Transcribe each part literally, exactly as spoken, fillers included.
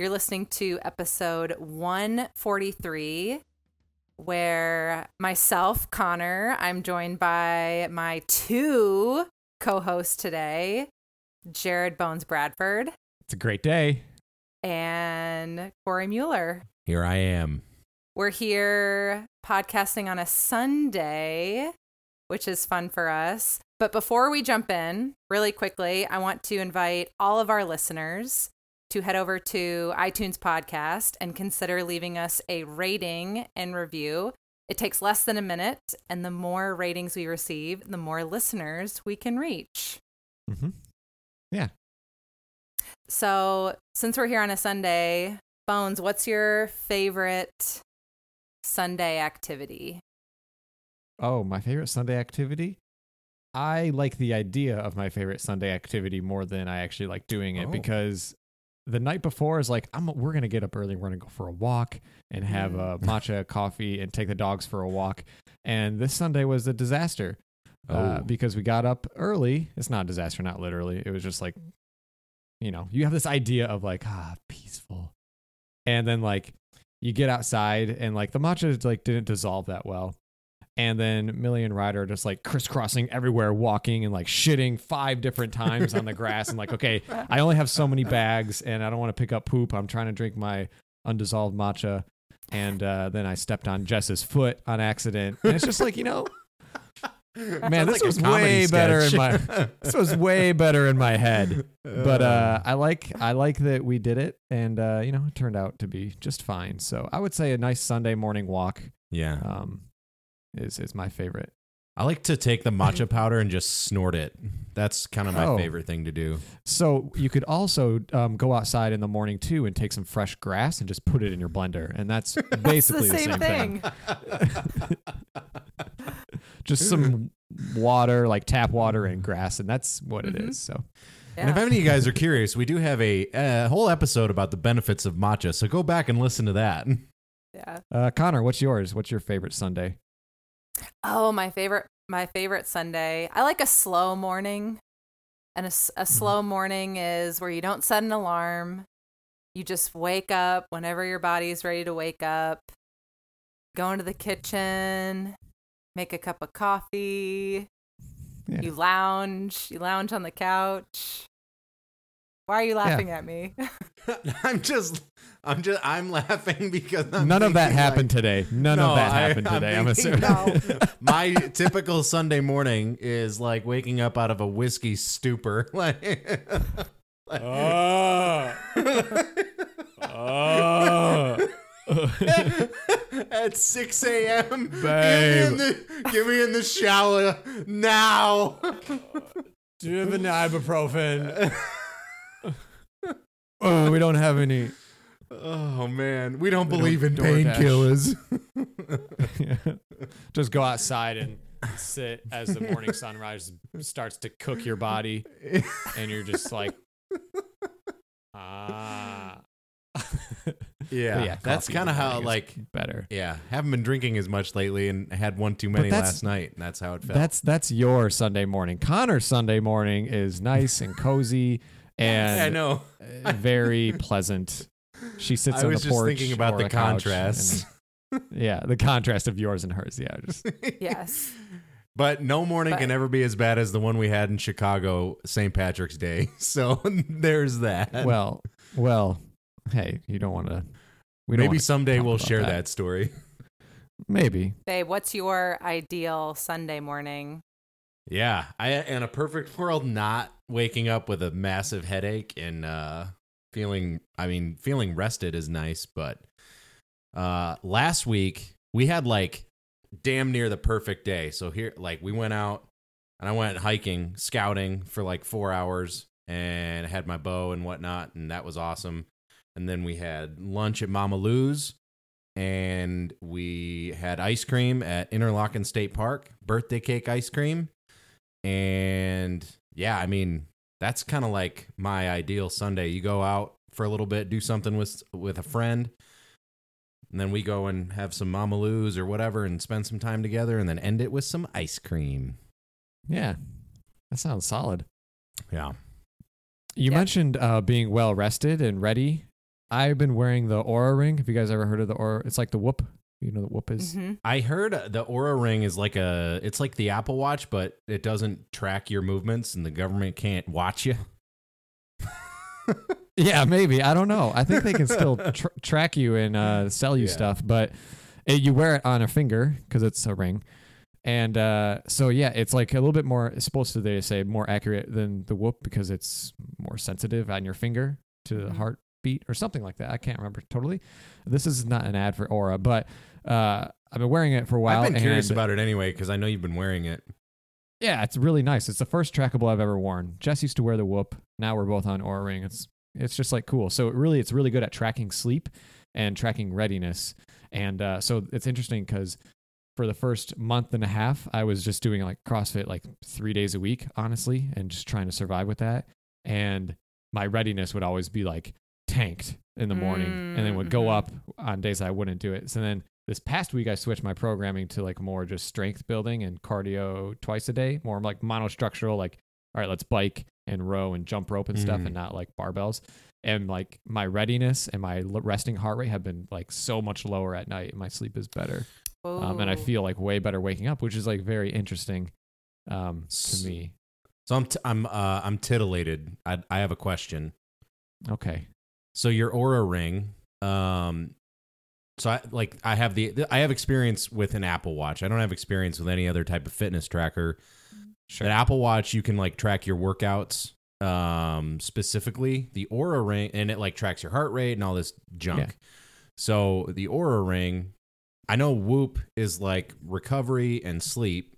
You're listening to episode one forty-three, where myself, Connor, I'm joined by my two co-hosts today, Jared Bones Bradford. It's a great day. And Corey Mueller. Here I am. We're here podcasting on a Sunday, which is fun for us. But before we jump in, really quickly, I want to invite all of our listeners to head over to iTunes podcast and consider leaving us a rating and review. It takes less than a minute, and the more ratings we receive, the more listeners we can reach. Mm-hmm. Yeah. So since we're here on a Sunday, Bones, what's your favorite Sunday activity? Oh, my favorite Sunday activity? I like the idea of my favorite Sunday activity more than I actually like doing it, oh. because the night before is like, I'm, we're going to get up early. We're going to go for a walk and have a matcha coffee and take the dogs for a walk. And this Sunday was a disaster oh. uh, because we got up early. It's not a disaster, not literally. It was just like, you know, you have this idea of like, ah, peaceful. And then like you get outside and like the matcha like didn't dissolve that well. And then Millie and Ryder are just like crisscrossing everywhere, walking and like shitting five different times on the grass. And like, okay, I only have so many bags and I don't want to pick up poop. I'm trying to drink my undissolved matcha. And uh, then I stepped on Jess's foot on accident. And it's just like, you know, man, this like was way sketch. better in my, this was way better in my head. But uh, I like, I like that we did it. And, uh, you know, it turned out to be just fine. So I would say a nice Sunday morning walk. Yeah. Um, Is is my favorite. I like to take the matcha powder and just snort it. That's kind of my oh. favorite thing to do. So you could also um, go outside in the morning too and take some fresh grass and just put it in your blender, and that's basically that's the, the same, same thing. thing. Just some water, like tap water and grass, and that's what mm-hmm. it is. So. Yeah. And if any of you guys are curious, we do have a, a whole episode about the benefits of matcha, so go back and listen to that. Yeah. Uh, Connor, what's yours? What's your favorite Sunday? Oh, my favorite, my favorite Sunday. I like a slow morning, and a, a slow morning is where you don't set an alarm. You just wake up whenever your body is ready to wake up, go into the kitchen, make a cup of coffee. Yeah. You lounge, you lounge on the couch. Why are you laughing yeah. at me? I'm just, I'm just, I'm laughing because I'm none of that happened like, today. None no, of that happened I, today. I'm, I'm assuming no. My typical Sunday morning is like waking up out of a whiskey stupor. Like, like oh. oh. At six a.m., babe, get me in the shower now. Do you have an ibuprofen? Oh, we don't have any. Oh, man. We don't we believe don't in painkillers. yeah. Just go outside and sit as the morning sunrise starts to cook your body. And you're just like, ah. Yeah, yeah, that's kind of how, like, better. Yeah, haven't been drinking as much lately, and had one too many last night, and that's how it felt. That's that's your Sunday morning. Connor's Sunday morning is nice and cozy. And I know, very pleasant. She sits I on the porch. I was just thinking about the contrast. And, yeah, the contrast of yours and hers. Yeah, just yes. But no morning but, can ever be as bad as the one we had in Chicago, Saint Patrick's Day. So there's that. Well, well, hey, you don't want to. We don't maybe someday we'll share that. that story. Maybe. Babe, what's your ideal Sunday morning? Yeah, I in a perfect world, not waking up with a massive headache and uh, feeling, I mean, feeling rested is nice. But uh, last week we had like damn near the perfect day. So here, like we went out and I went hiking, scouting for like four hours and had my bow and whatnot. And that was awesome. And then we had lunch at Mama Lou's, and we had ice cream at Interlochen State Park, birthday cake ice cream. And yeah, I mean, that's kind of like my ideal Sunday. You go out for a little bit, do something with with a friend, and then we go and have some Mama Lou's or whatever and spend some time together, and then end it with some ice cream. Yeah, that sounds solid. Yeah. You yeah. mentioned uh, being well rested and ready. I've been wearing the Oura Ring. Have you guys ever heard of the Oura? It's like the Whoop. You know what Whoop is? Mm-hmm. I heard the Oura Ring is like a, it's like the Apple Watch, but it doesn't track your movements and the government can't watch you. Yeah, maybe. I don't know. I think they can still tr- track you and uh, sell you yeah. stuff, but it, you wear it on a finger because it's a ring. And uh, so, yeah, it's like a little bit more, it's supposed to, they say, more accurate than the Whoop because it's more sensitive on your finger to the heart. Beat or something like that. I can't remember totally. This is not an ad for Oura, but uh, I've been wearing it for a while. I've been and curious about it anyway because I know you've been wearing it. Yeah, it's really nice. It's the first trackable I've ever worn. Jess used to wear the Whoop. Now we're both on Oura Ring. It's it's just like cool. So it really, it's really good at tracking sleep and tracking readiness. And uh, so it's interesting because for the first month and a half, I was just doing like CrossFit like three days a week, honestly, and just trying to survive with that. And my readiness would always be like tanked in the morning mm, and then would go up on days I wouldn't do it. So then this past week I switched my programming to like more just strength building and cardio twice a day, more like monostructural, like, all right, let's bike and row and jump rope and stuff mm. and not like barbells. And like my readiness and my resting heart rate have been like so much lower at night. My sleep is better. Oh. Um, and I feel like way better waking up, which is like very interesting um, to me. So I'm, t- I'm, uh, I'm titillated. I, I have a question. Okay. So your Oura Ring, um, so I like I have the I have experience with an Apple Watch. I don't have experience with any other type of fitness tracker. Sure. An Apple Watch, you can like track your workouts um, specifically. The Oura Ring, and it like tracks your heart rate and all this junk. Yeah. So the Oura Ring, I know Whoop is like recovery and sleep.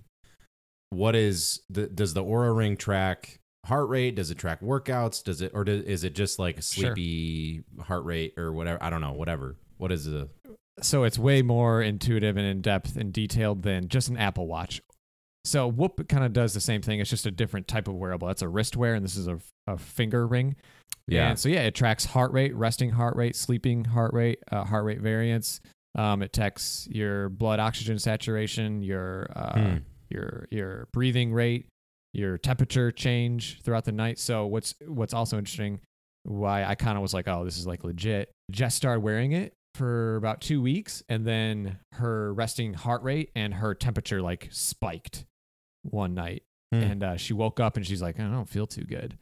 What is the, does the Oura Ring track? Heart rate? Does it track workouts? Does it, or do, is it just like a sleepy sure. heart rate or whatever? I don't know. Whatever. What is the? So it's way more intuitive and in depth and detailed than just an Apple Watch. So Whoop kind of does the same thing. It's just a different type of wearable. It's a wrist wear, and this is a, a finger ring. Yeah. And so yeah, it tracks heart rate, resting heart rate, sleeping heart rate, uh, heart rate variance. Um, it tracks your blood oxygen saturation, your uh, mm. your your breathing rate, your temperature change throughout the night. So what's what's also interesting, why I kind of was like, oh, this is like legit. Jess started wearing it for about two weeks, and then her resting heart rate and her temperature like spiked one night. Mm. And uh, she woke up and she's like, I don't feel too good.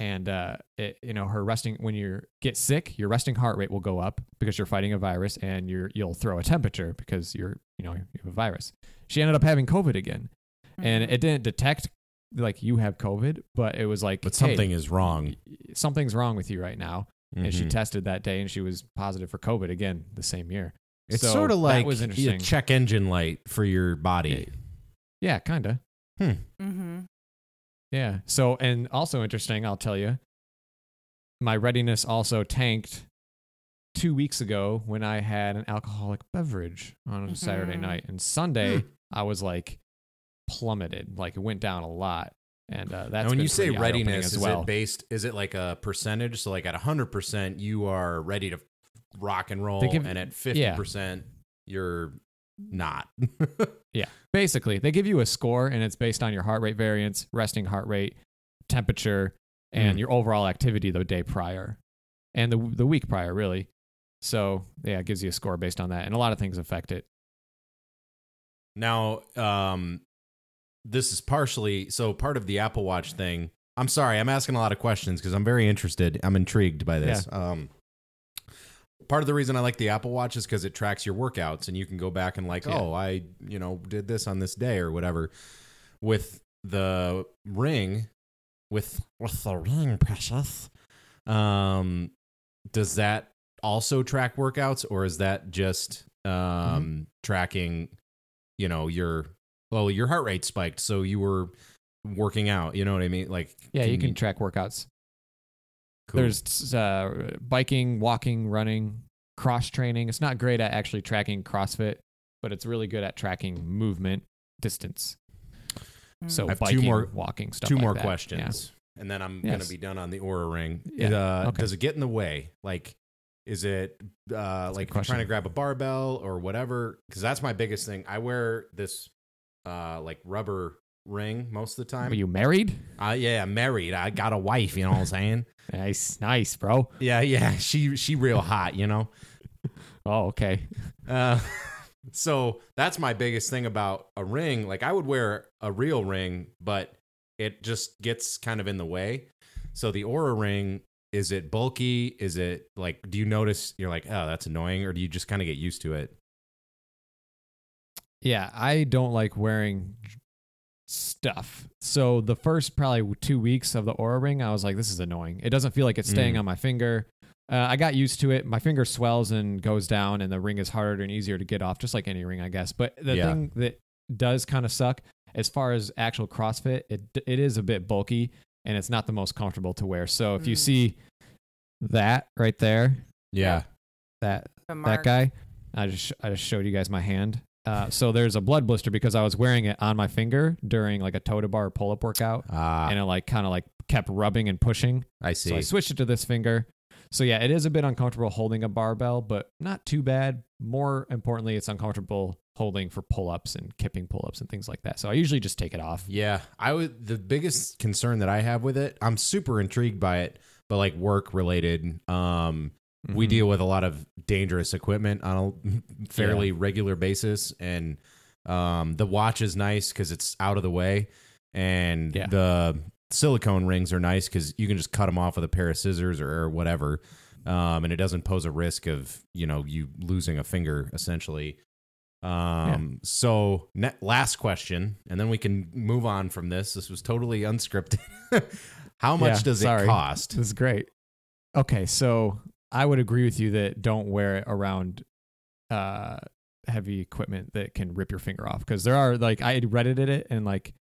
And, uh, it, you know, her resting, when you get sick, your resting heart rate will go up because you're fighting a virus, and you're, you'll throw a temperature because you're, you know, you have a virus. She ended up having COVID again, mm-hmm. and it didn't detect like you have COVID, but it was like, but something hey, is wrong. Something's wrong with you right now. Mm-hmm. And she tested that day, and she was positive for COVID again the same year. It's so sort of like was a check engine light for your body. Yeah, yeah, kind of. Hmm. Mm-hmm. Yeah. So, and also interesting, I'll tell you, my readiness also tanked two weeks ago when I had an alcoholic beverage on mm-hmm. a Saturday night, and Sunday I was like, plummeted, like it went down a lot. And uh, that's, and when you say readiness, is well. it based, is it like a percentage? So like at one hundred percent you are ready to rock and roll, give, and at fifty percent yeah. you're not. Yeah, basically they give you a score, and it's based on your heart rate variance, resting heart rate, temperature, and mm. your overall activity the day prior and the the week prior, really. So yeah, it gives you a score based on that, and a lot of things affect it. Now, um this is partially, so part of the Apple Watch thing. I'm sorry, I'm asking a lot of questions because I'm very interested. I'm intrigued by this. Yeah. Um, part of the reason I like the Apple Watch is because it tracks your workouts, and you can go back and like, yeah. oh, I, you know, did this on this day or whatever. With the ring, with, with the ring, precious, um, does that also track workouts, or is that just um, mm-hmm. tracking, you know, your... Well, your heart rate spiked, so you were working out. You know what I mean? Like, yeah, can you can you... track workouts. Cool. There's uh, biking, walking, running, cross training. It's not great at actually tracking CrossFit, but it's really good at tracking movement, distance. So I have biking, two more, walking, stuff two like more that. questions, yeah. and then I'm yes. going to be done on the Oura Ring. Yeah. Uh, okay. Does it get in the way? Like, is it uh, like trying to grab a barbell or whatever? Because that's my biggest thing. I wear this uh, like rubber ring most of the time. Are you married? Uh, yeah, married. I got a wife, you know what I'm saying? Nice, nice, bro. Yeah, yeah. She she real hot, you know? Oh, okay. Uh, so that's my biggest thing about a ring. Like, I would wear a real ring, but it just gets kind of in the way. So the Oura Ring, is it bulky? Is it like, do you notice you're like, oh, that's annoying? Or do you just kind of get used to it? Yeah, I don't like wearing stuff. So the first probably two weeks of the Oura Ring, I was like, this is annoying. It doesn't feel like it's staying mm. on my finger. Uh, I got used to it. My finger swells and goes down, and the ring is harder and easier to get off, just like any ring, I guess. But the yeah. thing that does kind of suck, as far as actual CrossFit, it it is a bit bulky, and it's not the most comfortable to wear. So if mm. you see that right there, yeah, that that guy, I just I just showed you guys my hand. Uh, so there's a blood blister because I was wearing it on my finger during like a toe to bar pull up workout, ah. and it like kind of like kept rubbing and pushing. I see. So I switched it to this finger. So yeah, it is a bit uncomfortable holding a barbell, but not too bad. More importantly, it's uncomfortable holding for pull-ups and kipping pull-ups and things like that. So I usually just take it off. Yeah, I would. The biggest concern that I have with it, I'm super intrigued by it, but like work related. Um, mm-hmm. We deal with a lot of dangerous equipment on a fairly yeah. regular basis, and um, the watch is nice because it's out of the way, and yeah. the silicone rings are nice because you can just cut them off with a pair of scissors or, or whatever, um, and it doesn't pose a risk of, you know, you losing a finger essentially. Um, yeah. So ne- last question, and then we can move on from this. This was totally unscripted. How much yeah, does sorry. it cost? This is great. Okay, so I would agree with you that don't wear it around uh, heavy equipment that can rip your finger off, because there are like I reddited it and like.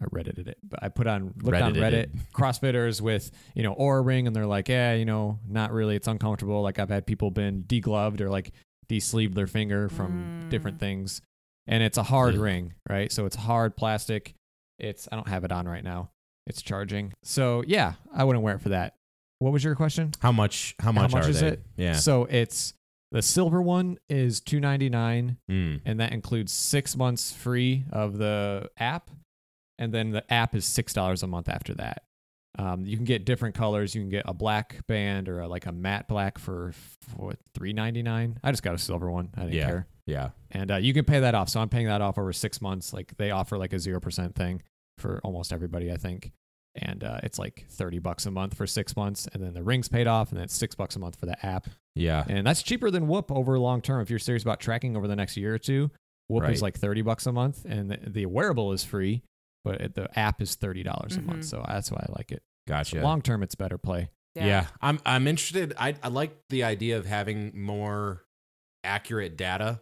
I reddited it, but I put on looked reddited on Reddit CrossFitters with, you know, Oura Ring, and they're like, yeah, you know, not really. It's uncomfortable. Like I've had people been degloved or like de-sleeved their finger from mm. different things, and it's a hard mm. ring, right? So it's hard plastic. It's I don't have it on right now. It's charging. So yeah, I wouldn't wear it for that. What was your question? How much? How much, how much are is they? it? Yeah. So it's the silver one is two ninety-nine, mm. and that includes six months free of the app. And then the app is six dollars a month after that. Um, you can get different colors. You can get a black band or a, like a matte black for, for three ninety-nine. I just got a silver one. I didn't yeah, care. Yeah. And uh, you can pay that off. So I'm paying that off over six months. Like they offer like a zero percent thing for almost everybody, I think. And uh, it's like thirty bucks a month for six months. And then the ring's paid off, and then it's six bucks a month for the app. Yeah. And that's cheaper than Whoop over long term. If you're serious about tracking over the next year or two, Whoop right. is like thirty bucks a month, and the, the wearable is free. But the app is thirty dollars mm-hmm. a month, so that's why I like it. Gotcha. So long term, it's better play. Yeah, yeah. I'm I'm interested. I I like the idea of having more accurate data.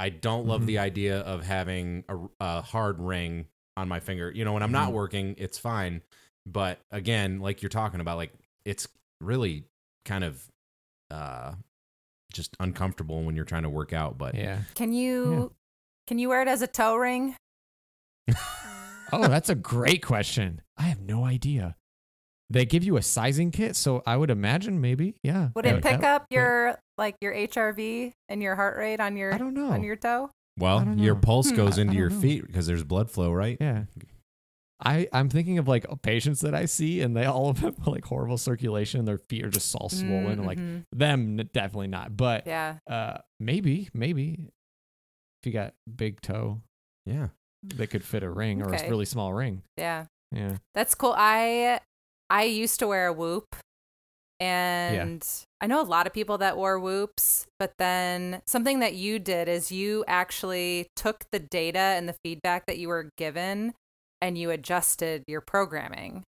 I don't love mm-hmm. the idea of having a, a hard ring on my finger. You know, when I'm not mm-hmm. working, it's fine. But again, like you're talking about, like it's really kind of uh, just uncomfortable when you're trying to work out. But yeah, can you yeah. can you wear it as a toe ring? Oh, that's a great question. I have no idea. They give you a sizing kit, so I would imagine maybe, yeah. Would it pick up your like your H R V and your heart rate on your I don't know. on your toe? Well, your pulse goes into your feet because there's blood flow, right? Yeah. I, I'm thinking of like patients that I see, and they all of them have like horrible circulation. Their feet are just all swollen. Mm-hmm. Like them, definitely not. But yeah, uh, maybe, maybe if you got big toe, yeah. They could fit a ring okay. or a really small ring. Yeah. Yeah. That's cool. I I used to wear a Whoop, and yeah. I know a lot of people that wore Whoops, but then something that you did is you actually took the data and the feedback that you were given, and you adjusted your programming.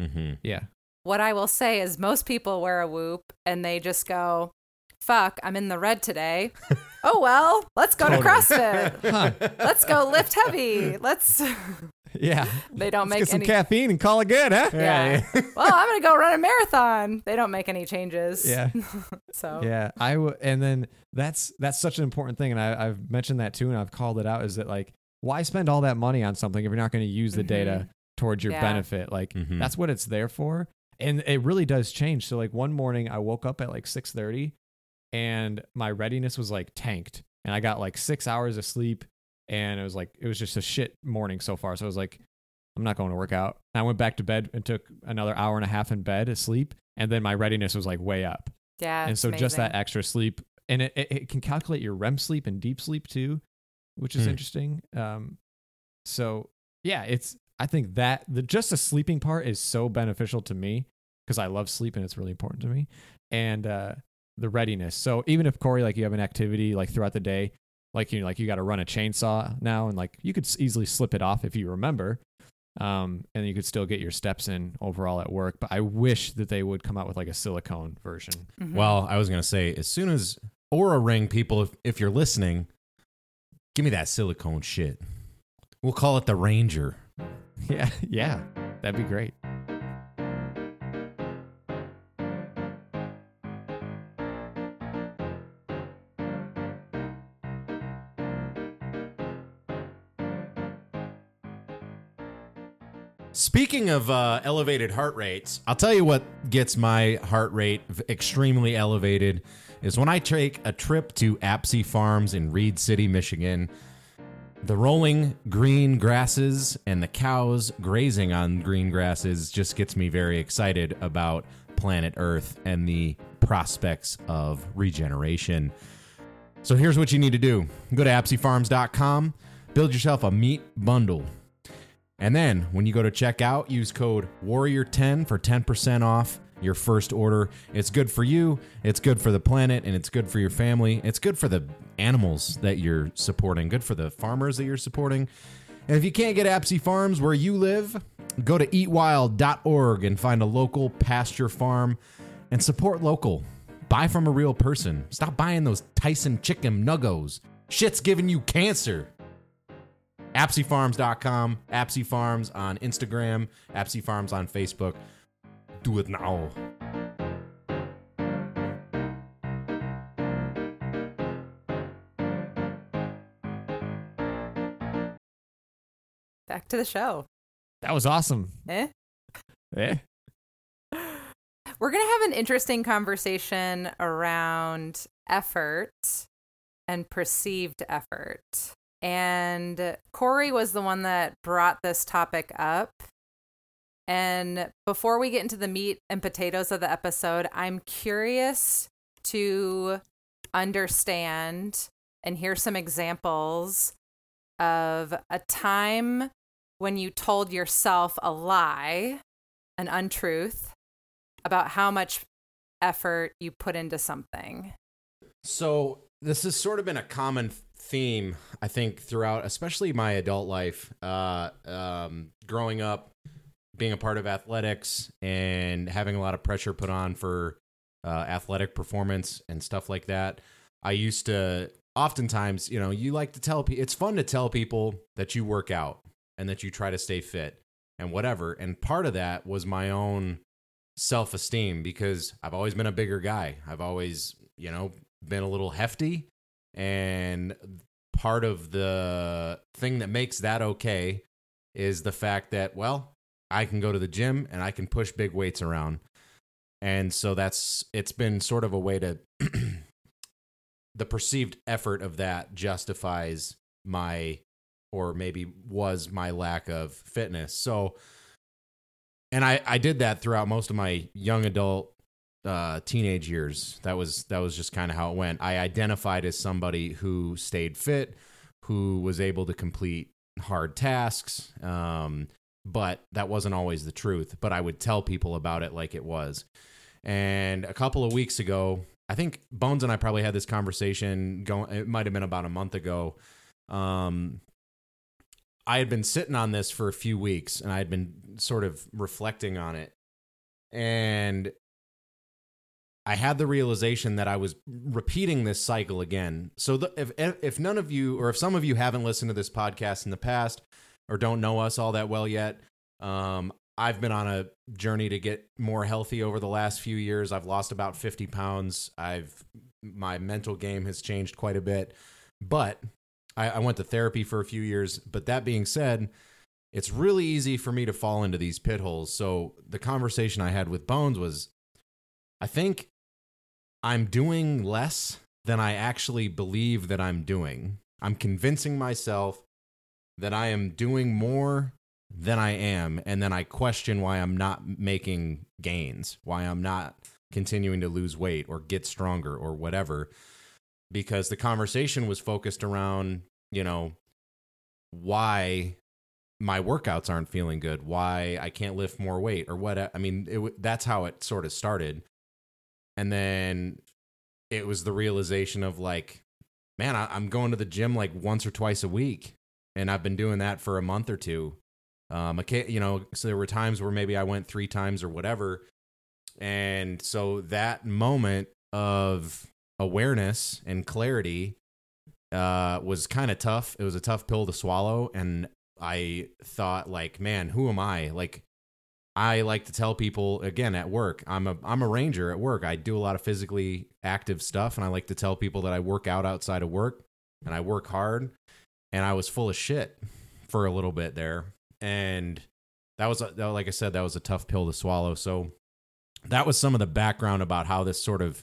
Mm-hmm. Yeah. What I will say is most people wear a Whoop and they just go, fuck, I'm in the red today. Oh, well, let's go totally. to CrossFit. Huh. Let's go lift heavy. Let's. Yeah. They don't Let's make get any... some caffeine and call it good, huh? Yeah. yeah. Well, I'm going to go run a marathon. They don't make any changes. Yeah. so. Yeah. I w- and then that's that's such an important thing. And I, I've mentioned that too. And I've called it out is that like, why spend all that money on something if you're not going to use the mm-hmm. data towards your yeah. benefit? Like mm-hmm. that's what it's there for. And it really does change. So like one morning I woke up at like six thirty and my readiness was like tanked and I got like six hours of sleep. And it was like, it was just a shit morning so far. So I was like, I'm not going to work out. And I went back to bed and took another hour and a half in bed asleep. And then my readiness was like way up. Yeah. And so amazing. Just that extra sleep. And it, it, it can calculate your R E M sleep and deep sleep too, which is mm. interesting. Um, so yeah, it's, I think that the, just the sleeping part is so beneficial to me because I love sleep and it's really important to me. And uh, the readiness. So even if Corey, like you have an activity like throughout the day, Like you, like you got to run a chainsaw now, and like you could easily slip it off if you remember, um, and you could still get your steps in overall at work. But I wish that they would come out with like a silicone version. Mm-hmm. Well, I was gonna say, as soon as Oura Ring people, if, if you're listening, give me that silicone shit. We'll call it the Ranger. Yeah, yeah, that'd be great. Speaking of uh, elevated heart rates, I'll tell you what gets my heart rate extremely elevated is when I take a trip to Apsey Farms in Reed City, Michigan. The rolling green grasses and the cows grazing on green grasses just gets me very excited about planet Earth and the prospects of regeneration. So here's what you need to do. Go to Apsey Farms dot com, build yourself a meat bundle. And then when you go to check out, use code warrior ten for ten percent off your first order. It's good for you, it's good for the planet, and it's good for your family. It's good for the animals that you're supporting, good for the farmers that you're supporting. And if you can't get Apsey Farms where you live, go to eat wild dot org and find a local pasture farm and support local. Buy from a real person. Stop buying those Tyson chicken nuggos. Shit's giving you cancer. Apsey Farms dot com, Apsey Farms on Instagram, Apsey Farms on Facebook. Do it now. Back to the show. That was awesome. Eh? Eh? We're going to have an interesting conversation around effort and perceived effort. And Corey was the one that brought this topic up. And before we get into the meat and potatoes of the episode, I'm curious to understand and hear some examples of a time when you told yourself a lie, an untruth, about how much effort you put into something. So this has sort of been a common theme, I think, throughout, especially my adult life, uh, um, growing up, being a part of athletics and having a lot of pressure put on for uh, athletic performance and stuff like that. I used to oftentimes, you know, you like to tell people, it's fun to tell people that you work out and that you try to stay fit and whatever. And part of that was my own self-esteem because I've always been a bigger guy. I've always, you know, been a little hefty. And part of the thing that makes that okay is the fact that, well, I can go to the gym and I can push big weights around. And so that's, it's been sort of a way to, the perceived effort of that justifies my, or maybe was my lack of fitness. So, and I, I did that throughout most of my young adult Uh, teenage years. That was that was just kind of how it went. I identified as somebody who stayed fit, who was able to complete hard tasks, um, but that wasn't always the truth. But I would tell people about it like it was. And a couple of weeks ago, I think Bones and I probably had this conversation going. It might have been about a month ago. Um, I had been sitting on this for a few weeks, and I had been sort of reflecting on it, and I had the realization that I was repeating this cycle again. So the, if if none of you, or if some of you haven't listened to this podcast in the past, or don't know us all that well yet. Um, I've been on a journey to get more healthy over the last few years. I've lost about fifty pounds. I've my mental game has changed quite a bit, but I, I went to therapy for a few years. But that being said, it's really easy for me to fall into these pit holes. So the conversation I had with Bones was, I think I'm doing less than I actually believe that I'm doing. I'm convincing myself that I am doing more than I am, and then I question why I'm not making gains, why I'm not continuing to lose weight or get stronger or whatever, because the conversation was focused around, you know, why my workouts aren't feeling good, why I can't lift more weight or what. I mean, it, that's how it sort of started. And then it was the realization of like, man, I, I'm going to the gym like once or twice a week, and I've been doing that for a month or two. Um, you know, so there were times where maybe I went three times or whatever. And so that moment of awareness and clarity, uh, was kind of tough. It was a tough pill to swallow. And I thought like, man, who am I? Like, I like to tell people again at work, I'm a, I'm a ranger at work. I do a lot of physically active stuff. And I like to tell people that I work out outside of work and I work hard, and I was full of shit for a little bit there. And that was, like I said, that was a tough pill to swallow. So that was some of the background about how this sort of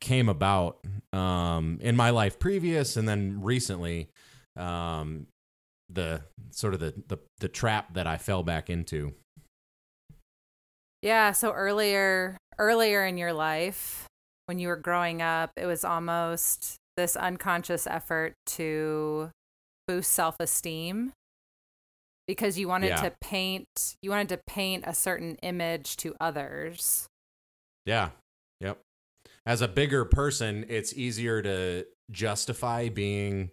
came about, um, in my life previous. And then recently, um, the sort of the, the, the trap that I fell back into. Yeah. So earlier, earlier in your life, when you were growing up, it was almost this unconscious effort to boost self-esteem. Because you wanted yeah. to paint, you wanted to paint a certain image to others. Yeah. Yep. As a bigger person, it's easier to justify being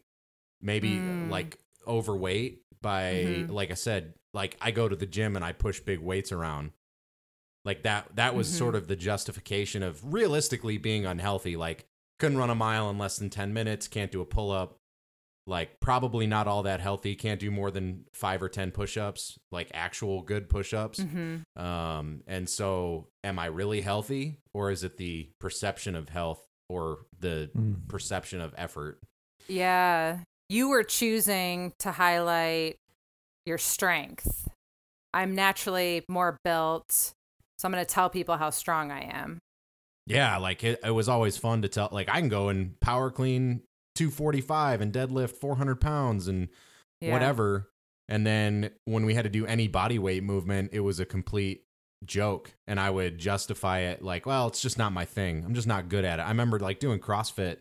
maybe mm. like overweight by, mm-hmm. like I said, like I go to the gym and I push big weights around. Like that, that was mm-hmm. sort of the justification of realistically being unhealthy. Like couldn't run a mile in less than ten minutes, can't do a pull-up. Like probably not all that healthy, can't do more than five or ten push-ups, like actual good push-ups. Mm-hmm. Um, and so am I really healthy, or is it the perception of health or the mm. perception of effort? Yeah. You were choosing to highlight your strength. I'm naturally more built, so I'm going to tell people how strong I am. Yeah. Like it, it was always fun to tell, like I can go and power clean two forty-five and deadlift four hundred pounds and yeah. whatever. And then when we had to do any body weight movement, it was a complete joke. And I would justify it like, well, it's just not my thing. I'm just not good at it. I remember like doing CrossFit,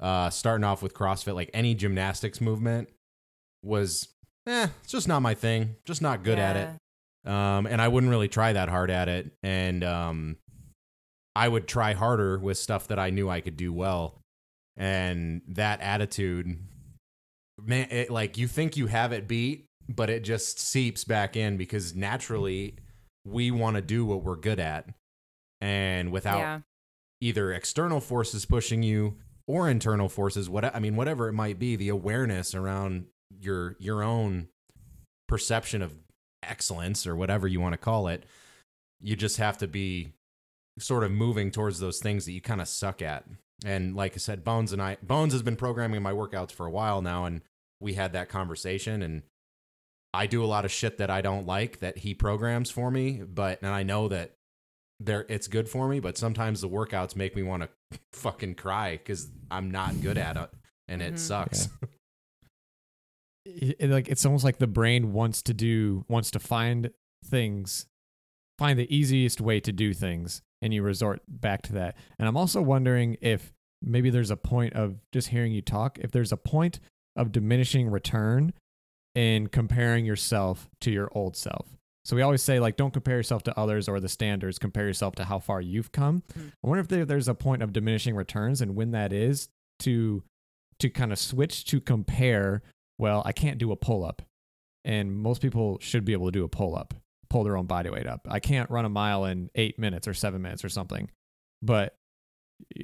uh, starting off with CrossFit, like any gymnastics movement was, eh, it's just not my thing. Just not good yeah. at it. Um, and I wouldn't really try that hard at it. And um, I would try harder with stuff that I knew I could do well. And that attitude, man, it, like you think you have it beat, but it just seeps back in because naturally we want to do what we're good at. And without yeah. either external forces pushing you or internal forces, what I mean, whatever it might be, the awareness around your your own perception of excellence or whatever you want to call it, you just have to be sort of moving towards those things that you kind of suck at. And like I said, Bones and I, Bones has been programming my workouts for a while now, and we had that conversation. And I do a lot of shit that I don't like that he programs for me, but and I know that there it's good for me. But sometimes the workouts make me want to fucking cry because I'm not good at it, and mm-hmm. it sucks. Yeah. It, it, like it's almost like the brain wants to do, wants to find things, find the easiest way to do things. And you resort back to that. And I'm also wondering if maybe there's a point of just hearing you talk, if there's a point of diminishing return in comparing yourself to your old self. So we always say, like, don't compare yourself to others or the standards, compare yourself to how far you've come. Mm-hmm. I wonder if there, there's a point of diminishing returns and when that is to to kind of switch to compare, well, I can't do a pull-up. And most people should be able to do a pull-up. Pull their own body weight up. I can't run a mile in eight minutes or seven minutes or something, but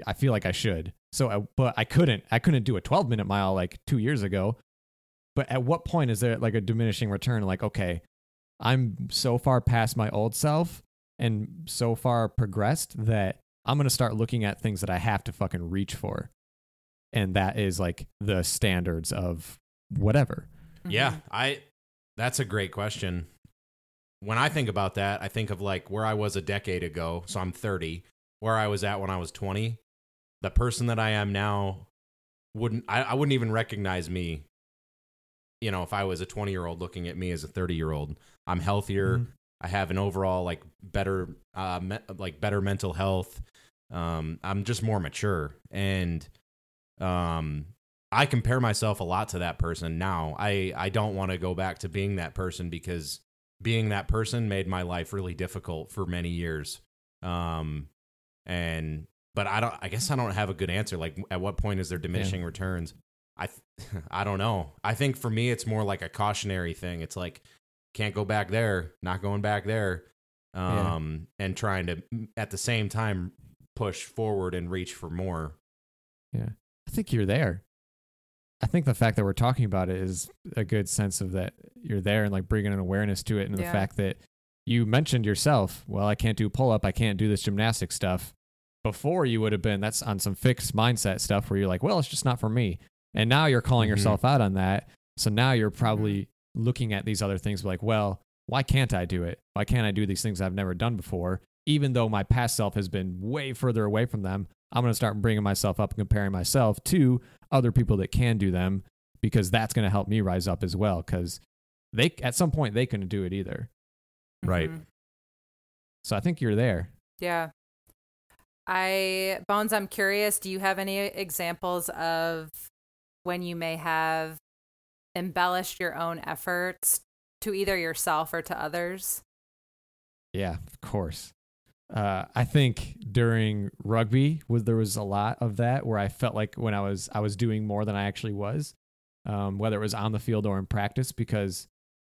I feel like I should. So, I, but I couldn't. I couldn't do a twelve minute mile like two years ago, But at what point is there like a diminishing return? Like, okay, I'm so far past my old self and so far progressed that I'm going to start looking at things that I have to fucking reach for. And that is like the standards of whatever. Mm-hmm. Yeah, I. That's a great question. When I think about that, I think of like where I was a decade ago. So I'm thirty, where I was at when I was twenty. The person that I am now wouldn't, I, I wouldn't even recognize me. You know, if I was a twenty year old looking at me as a thirty year old, I'm healthier. Mm-hmm. I have an overall like better, uh, me- like better mental health. Um, I'm just more mature, and um, I compare myself a lot to that person now. I, I don't want to go back to being that person, because being that person made my life really difficult for many years. Um, and, but I don't, I guess I don't have a good answer. Like, at what point is there diminishing yeah. returns? I, I don't know. I think for me, it's more like a cautionary thing. It's like, can't go back there, not going back there. Um, yeah. And trying to, at the same time, push forward and reach for more. Yeah. I think you're there. I think the fact that we're talking about it is a good sense of that you're there, and like bringing an awareness to it. And yeah. the fact that you mentioned yourself, well, I can't do pull up. I can't do this gymnastic stuff. Before, you would have been, that's on some fixed mindset stuff where you're like, well, it's just not for me. And now you're calling mm-hmm. yourself out on that. So now you're probably mm-hmm. looking at these other things like, well, why can't I do it? Why can't I do these things I've never done before? Even though my past self has been way further away from them, I'm going to start bringing myself up and comparing myself to other people that can do them, because that's going to help me rise up as well. Because they, at some point, they couldn't do it either. Mm-hmm. Right. So I think you're there. Yeah. I, Bones, I'm curious, do you have any examples of when you may have embellished your own efforts to either yourself or to others? Yeah, of course. Uh, I think during rugby, was, there was a lot of that where I felt like when I was, I was doing more than I actually was, um, whether it was on the field or in practice, because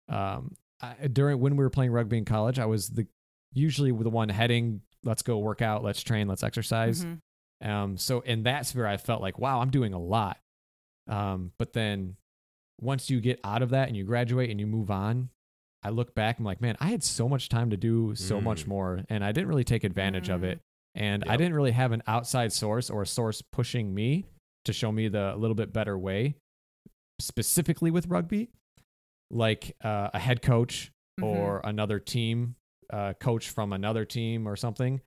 um, I, during, when we were playing rugby in college, I was the, usually the one heading, let's go work out, let's train, let's exercise. Mm-hmm. Um, so in that sphere, I felt like, wow, I'm doing a lot. Um, but then once you get out of that and you graduate and you move on, I look back, I'm like, man, I had so much time to do so mm. much more, and I didn't really take advantage mm. of it. And yep. I didn't really have an outside source or a source pushing me to show me the little bit better way, specifically with rugby, like uh, a head coach mm-hmm. or another team. Uh, coach from another team or something,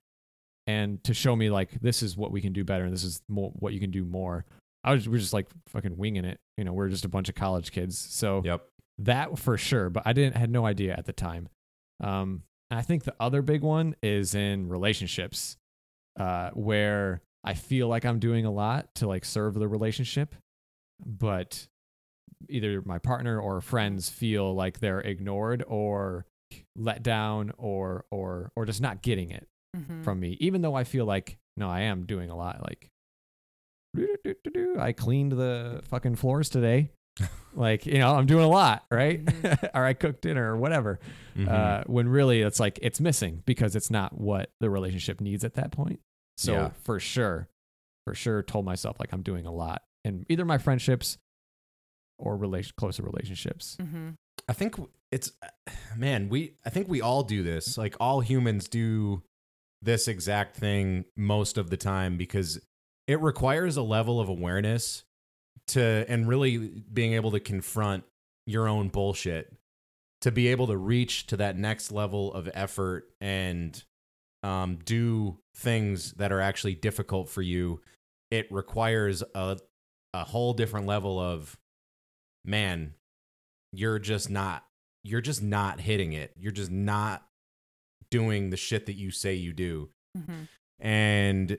and to show me like, this is what we can do better and this is more what you can do more. I was we're just like fucking winging it, you know. We're just a bunch of college kids, so yep. that for sure. But I didn't had no idea at the time. Um, and I think the other big one is in relationships, uh, where I feel like I'm doing a lot to like serve the relationship, but either my partner or friends feel like they're ignored or let down or or or just not getting it mm-hmm. from me, even though I feel like, no, I am doing a lot. Like, I cleaned the fucking floors today. Like, you know, I'm doing a lot, right? Mm-hmm. Or I cooked dinner or whatever. Mm-hmm. Uh, when really it's like it's missing because it's not what the relationship needs at that point. So yeah. for sure, for sure told myself like I'm doing a lot in either my friendships or relation closer relationships. Mm-hmm. I think it's, man, we, I think we all do this. Like, all humans do this exact thing most of the time, because it requires a level of awareness to, and really being able to confront your own bullshit to be able to reach to that next level of effort and um, do things that are actually difficult for you. It requires a, a whole different level of, man, You're just not, you're just not hitting it. You're just not doing the shit that you say you do. Mm-hmm. And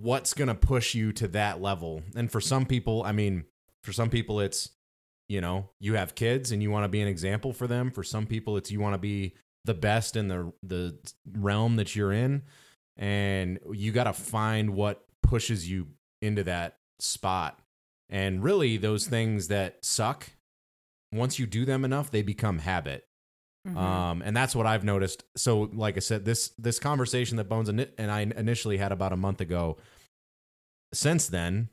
what's going to push you to that level? And for some people, I mean, for some people it's, you know, you have kids and you want to be an example for them. For some people it's, you want to be the best in the, the realm that you're in. And you got to find what pushes you into that spot. And really those things that suck, once you do them enough, they become habit. Mm-hmm. Um, and that's what I've noticed. So like I said, this, this conversation that Bones and I initially had about a month ago, since then,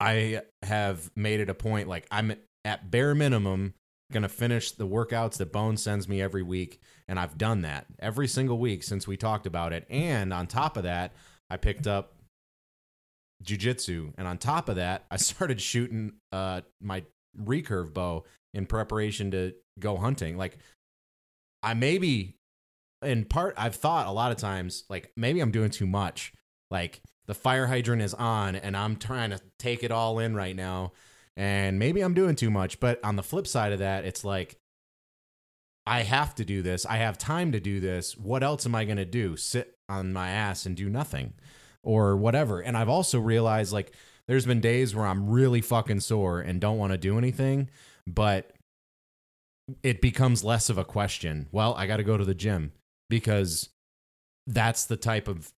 I have made it a point, like I'm at bare minimum going to finish the workouts that Bone sends me every week. And I've done that every single week since we talked about it. And on top of that, I picked up jiu-jitsu. And on top of that, I started shooting uh, my recurve bow in preparation to go hunting. Like I maybe in part, I've thought a lot of times, like maybe I'm doing too much. Like the fire hydrant is on and I'm trying to take it all in right now. And maybe I'm doing too much, but on the flip side of that, it's like, I have to do this. I have time to do this. What else am I going to do? Sit on my ass and do nothing or whatever. And I've also realized like there's been days where I'm really fucking sore and don't want to do anything, but it becomes less of a question. Well, I got to go to the gym because that's the type of,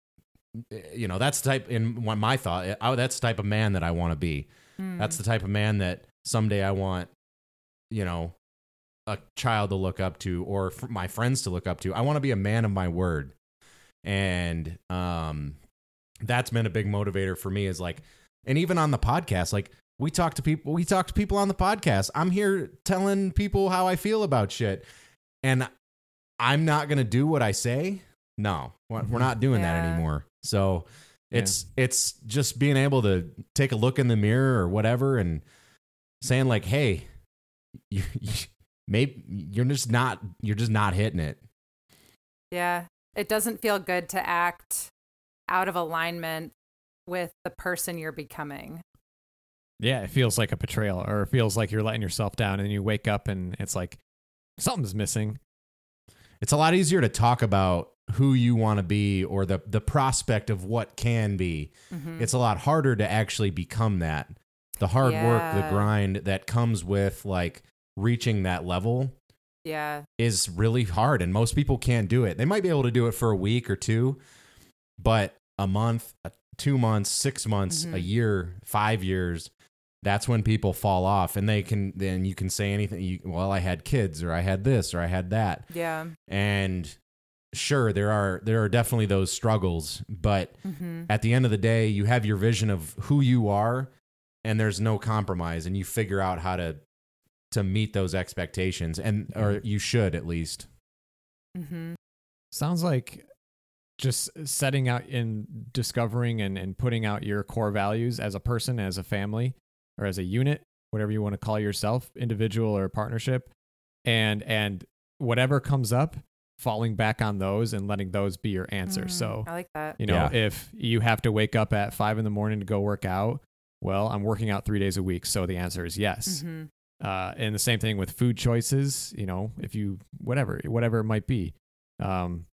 you know, that's the type in my thought. I, that's the type of man that I want to be. Mm. That's the type of man that someday I want, you know, a child to look up to or f- my friends to look up to. I want to be a man of my word. And um, that's been a big motivator for me is like, and even on the podcast, like we talk to people, we talk to people on the podcast. I'm here telling people how I feel about shit. And I'm not going to do what I say. No, we're not doing yeah. that anymore. So it's, yeah. it's just being able to take a look in the mirror or whatever and saying like, hey, you, you, maybe you're just not, you're just not hitting it. Yeah. It doesn't feel good to act out of alignment with the person you're becoming. Yeah. It feels like a betrayal or it feels like you're letting yourself down and you wake up and it's like something's missing. It's a lot easier to talk about who you want to be or the the prospect of what can be. Mm-hmm. It's a lot harder to actually become that. The hard yeah. work, the grind that comes with like reaching that level yeah. is really hard. And most people can't do it. They might be able to do it for a week or two, but a month, two months, six months, mm-hmm. a year, five years, that's when people fall off and they can, then you can say anything. You, well, I had kids or I had this or I had that. Yeah. And sure, there are there are definitely those struggles, but mm-hmm. at the end of the day, you have your vision of who you are, and there's no compromise, and you figure out how to to meet those expectations, and or you should at least. Mm-hmm. Sounds like just setting out and discovering and, and putting out your core values as a person, as a family, or as a unit, whatever you want to call yourself, individual or partnership, and and whatever comes up, falling back on those and letting those be your answer. Mm, so I like that. You know, yeah. if you have to wake up at five in the morning to go work out, well, I'm working out three days a week. So the answer is yes. Mm-hmm. Uh, and the same thing with food choices, you know, if you, whatever, whatever it might be, um,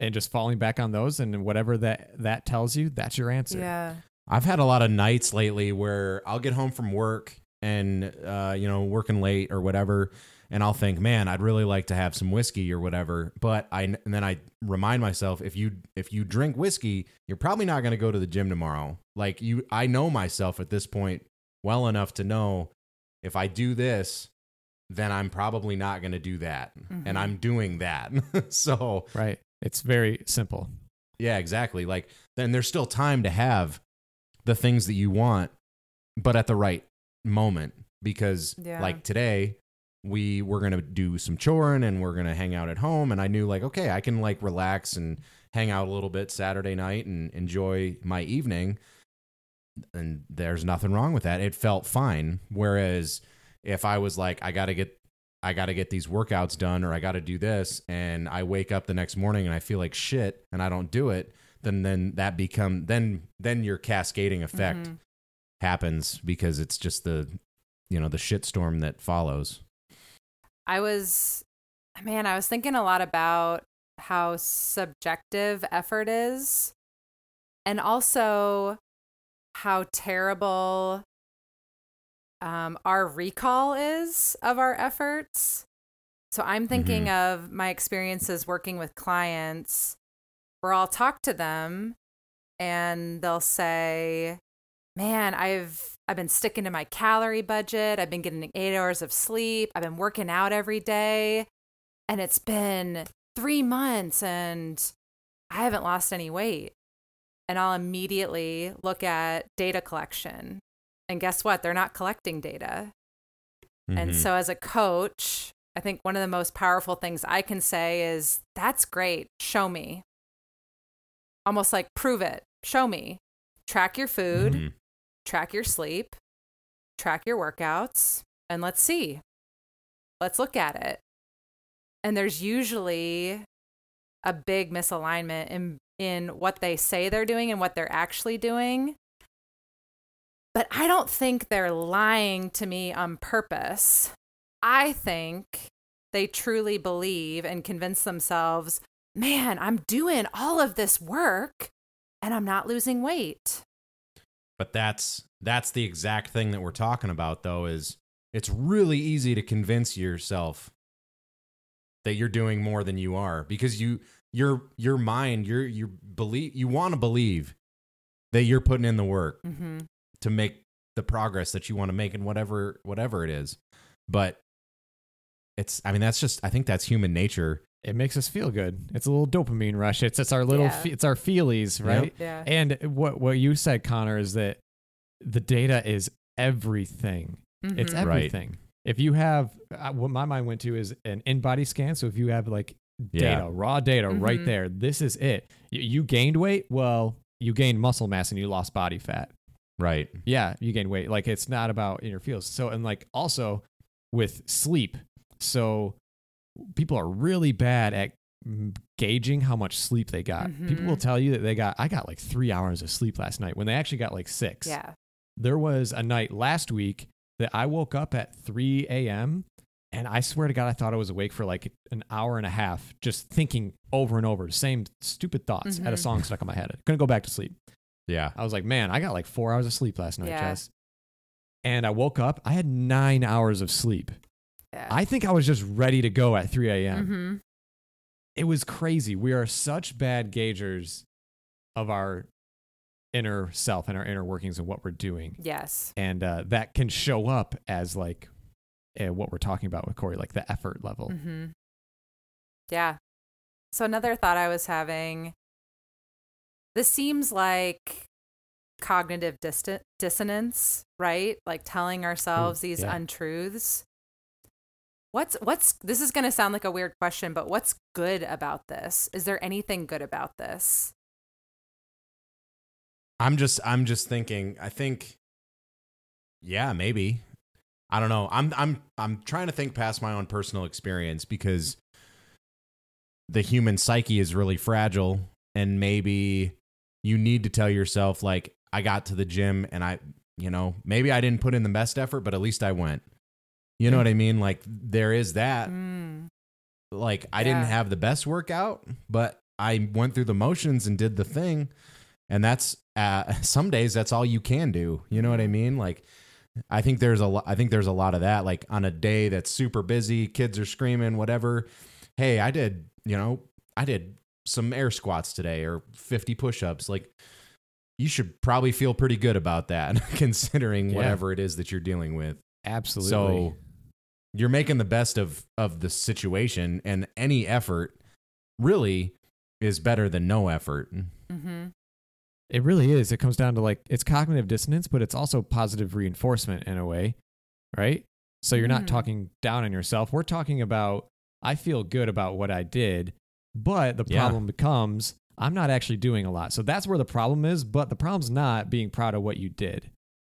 and just falling back on those and whatever that, that tells you, that's your answer. Yeah. I've had a lot of nights lately where I'll get home from work and, uh, you know, working late or whatever, and I'll think, man, I'd really like to have some whiskey or whatever. But I, and then I remind myself, if you, if you drink whiskey, you're probably not going to go to the gym tomorrow. Like you, I know myself at this point well enough to know if I do this, then I'm probably not going to do that. Mm-hmm. And I'm doing that. So, right. It's very simple. Yeah, exactly. Like then there's still time to have the things that you want, but at the right moment, because yeah. like today, we were going to do some choring and we're going to hang out at home. And I knew like, okay, I can like relax and hang out a little bit Saturday night and enjoy my evening. And there's nothing wrong with that. It felt fine. Whereas if I was like, I got to get, I got to get these workouts done or I got to do this, and I wake up the next morning and I feel like shit and I don't do it, then, then that become, then, then your cascading effect mm-hmm. happens because it's just the, you know, the shitstorm that follows. I was, man, I was thinking a lot about how subjective effort is and also how terrible um, our recall is of our efforts. So I'm thinking mm-hmm. of my experiences working with clients where I'll talk to them and they'll say, man, I've I've been sticking to my calorie budget. I've been getting eight hours of sleep. I've been working out every day. And it's been three months and I haven't lost any weight. And I'll immediately look at data collection And guess what? They're not collecting data. Mm-hmm. And so as a coach, I think one of the most powerful things I can say is, that's great. Show me. Almost like prove it. Show me. Track your food, mm-hmm. track your sleep, track your workouts, and let's see. Let's look at it. And there's usually a big misalignment in, in what they say they're doing and what they're actually doing. But I don't think they're lying to me on purpose. I think they truly believe and convince themselves, man, I'm doing all of this work and I'm not losing weight. But that's that's the exact thing that we're talking about, though, is it's really easy to convince yourself that you're doing more than you are, because you your your mind, your your believe you want to believe that you're putting in the work mm-hmm. to make the progress that you want to make in whatever whatever it is. But it's I mean that's just I think that's human nature. It makes us feel good. It's a little dopamine rush. It's it's our little yeah. it's our feelies, right? Yeah. And what what you said, Connor, is that the data is everything. Mm-hmm. It's everything. Right. If you have uh, what my mind went to is an in-body scan. So if you have like data, yeah. raw data mm-hmm. right there, this is it. You, you gained weight. Well, you gained muscle mass and you lost body fat. Right. Yeah, you gained weight. Like, it's not about in your fields. So, and like also with sleep. So people are really bad at gauging how much sleep they got. Mm-hmm. People will tell you that they got, I got like three hours of sleep last night when they actually got like six. Yeah. There was a night last week that I woke up at three a.m. and I swear to God, I thought I was awake for like an hour and a half, just thinking over and over, same stupid thoughts. Mm-hmm. Had a song stuck in my head. I couldn't go back to sleep. Yeah. I was like, man, I got like four hours of sleep last night, yeah. Jess. And I woke up, I had nine hours of sleep. Yeah. I think I was just ready to go at three a.m. Mm-hmm. It was crazy. We are such bad gaugers of our inner self and our inner workings and what we're doing. Yes. And uh, that can show up as like uh, what we're talking about with Corey, like the effort level. Mm-hmm. Yeah. So another thought I was having, this seems like cognitive dis- dissonance, right? Like telling ourselves mm, these yeah. untruths. What's what's this is going to sound like a weird question, but what's good about this? Is there anything good about this? I'm just I'm just thinking, I think, yeah, maybe. I don't know. I'm I'm I'm trying to think past my own personal experience, because the human psyche is really fragile, and maybe you need to tell yourself, like, I got to the gym and I, you know, maybe I didn't put in the best effort, but at least I went. You know what I mean? Like, there is that. Mm. Like, I yeah. didn't have the best workout, but I went through the motions and did the thing. And that's uh, some days that's all you can do. You know what I mean? Like, I think there's a lo- I think there's a lot of that. Like, on a day that's super busy, kids are screaming, whatever. Hey, I did, you know, I did some air squats today or fifty push-ups. Like, you should probably feel pretty good about that, considering yeah. whatever it is that you're dealing with. Absolutely. So you're making the best of, of the situation, and any effort really is better than no effort. Mm-hmm. It really is. It comes down to, like, it's cognitive dissonance, but it's also positive reinforcement in a way, right? So you're mm-hmm. not talking down on yourself. We're talking about, I feel good about what I did, but the yeah. problem becomes, I'm not actually doing a lot. So that's where the problem is, but the problem's not being proud of what you did.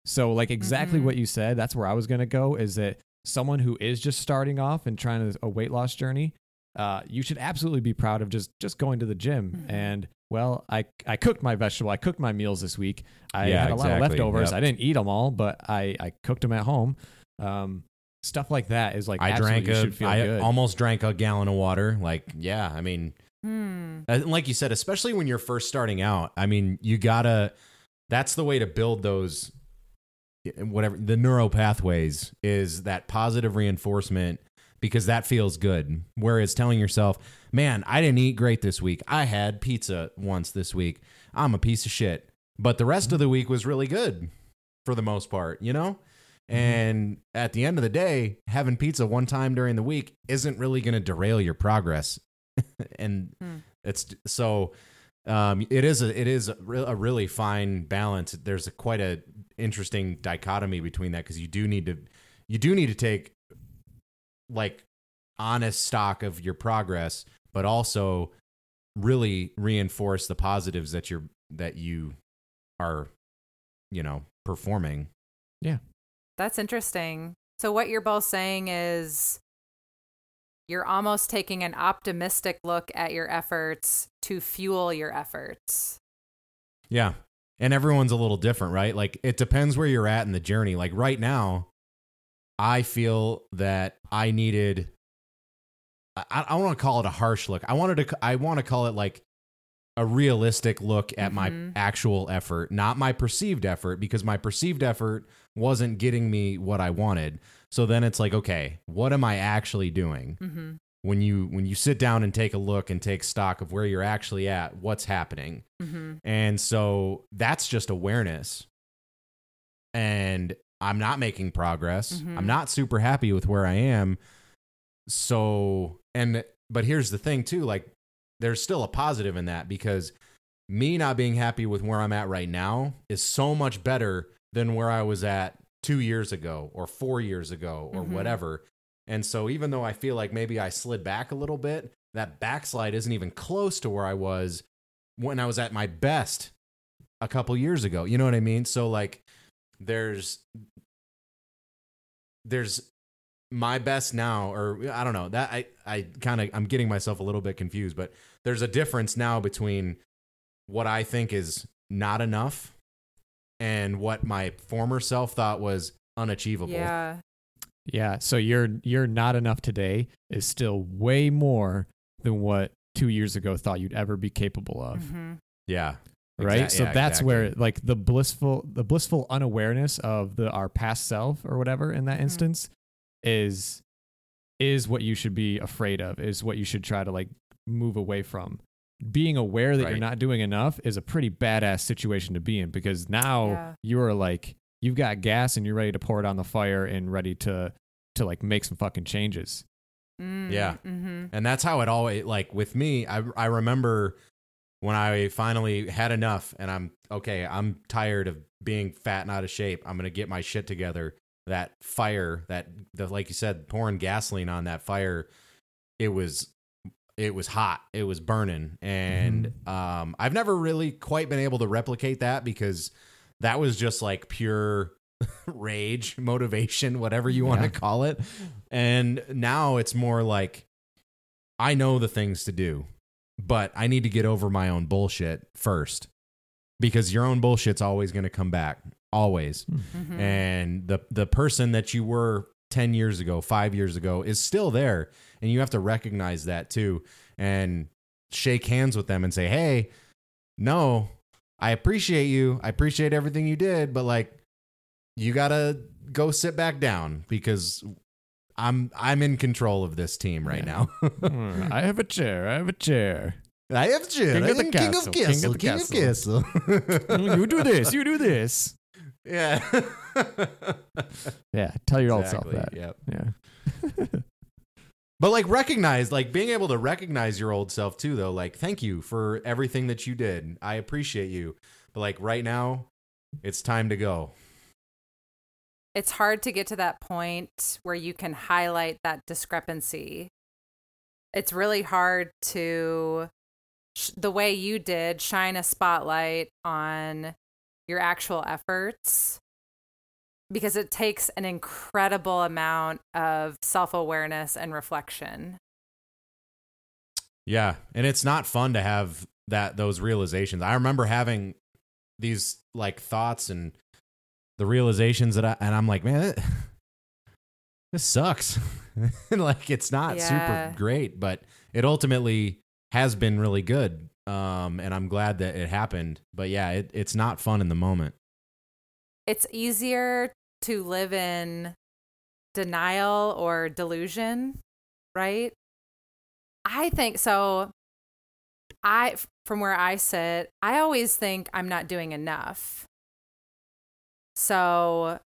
So, like, exactly mm-hmm. what you said, that's where I was going to go, is that someone who is just starting off and trying a weight loss journey, uh, you should absolutely be proud of just just going to the gym. Mm-hmm. And, well, I I cooked my vegetable. I cooked my meals this week. I yeah, had a exactly. lot of leftovers. Yep. I didn't eat them all, but I, I cooked them at home. Um, stuff like that is, like, I drank a, you should feel I good. almost drank a gallon of water. Like, yeah, I mean, mm. like you said, especially when you're first starting out, I mean, you got to, that's the way to build those, whatever the neural pathways is, that positive reinforcement, because that feels good. Whereas telling yourself, man, I didn't eat great this week. I had pizza once this week. I'm a piece of shit. But the rest of the week was really good for the most part, you know? And at the end of the day, having pizza one time during the week isn't really going to derail your progress. And hmm. it's so um, it is a, it is a really fine balance. There's a, quite a, interesting dichotomy between that, because you do need to you do need to take like honest stock of your progress, but also really reinforce the positives that you're that you are, you know, performing. Yeah. That's interesting. So what you're both saying is you're almost taking an optimistic look at your efforts to fuel your efforts. Yeah. And everyone's a little different, right? Like, it depends where you're at in the journey. Like right now, I feel that I needed, I, I want to call it a harsh look. I wanted to, I want to call it like a realistic look at mm-hmm. my actual effort, not my perceived effort, because my perceived effort wasn't getting me what I wanted. So then it's like, okay, what am I actually doing? Mm-hmm. When you when you sit down and take a look and take stock of where you're actually at, what's happening. Mm-hmm. And so that's just awareness. And I'm not making progress. Mm-hmm. I'm not super happy with where I am. So, and but here's the thing too, like there's still a positive in that, because me not being happy with where I'm at right now is so much better than where I was at two years ago or four years ago or mm-hmm. whatever. And so even though I feel like maybe I slid back a little bit, that backslide isn't even close to where I was when I was at my best a couple years ago. You know what I mean? So like there's there's my best now, or I don't know, that I, I kind of I'm getting myself a little bit confused, but there's a difference now between what I think is not enough and what my former self thought was unachievable. Yeah. Yeah, so you're you're not enough today is still way more than what two years ago thought you'd ever be capable of. Mm-hmm. Yeah. Right? Exa- so yeah, that's exactly. where like the blissful the blissful unawareness of the our past self or whatever in that mm-hmm. instance is is what you should be afraid of, is what you should try to like move away from. Being aware that right. you're not doing enough is a pretty badass situation to be in, because now yeah. you're like you've got gas and you're ready to pour it on the fire and ready to, to like make some fucking changes. Mm, yeah. Mm-hmm. And that's how it always, like with me, I I remember when I finally had enough and I'm okay, I'm tired of being fat and out of shape. I'm going to get my shit together. That fire that, the, like you said, pouring gasoline on that fire. It was, it was hot. It was burning. And mm-hmm. um, I've never really quite been able to replicate that, because that was just like pure rage, motivation, whatever you want yeah. to call it. And now it's more like, I know the things to do, but I need to get over my own bullshit first, because your own bullshit's always going to come back, always. Mm-hmm. And the the person that you were ten years ago, five years ago is still there. And you have to recognize that too, and shake hands with them and say, hey, no, I appreciate you. I appreciate everything you did, but like, you gotta go sit back down, because I'm I'm in control of this team right yeah. now. I have a chair. I have a chair. I have a chair. King, I of, the king of castle. King of castle. King of castle. You do this. You do this. Yeah. yeah. Tell your exactly. old self that. Yep. Yeah. But like, recognize, like being able to recognize your old self too, though. Like, thank you for everything that you did. I appreciate you. But like right now, it's time to go. It's hard to get to that point where you can highlight that discrepancy. It's really hard to, sh- the way you did, shine a spotlight on your actual efforts, because it takes an incredible amount of self-awareness and reflection. Yeah. And it's not fun to have that, those realizations. I remember having these like thoughts and the realizations that I, and I'm like, man, it, this sucks. Like, it's not yeah. super great, but it ultimately has been really good. Um, and I'm glad that it happened, but yeah, it, it's not fun in the moment. It's easier to live in denial or delusion, right? I think so. I, from where I sit, I always think I'm not doing enough. So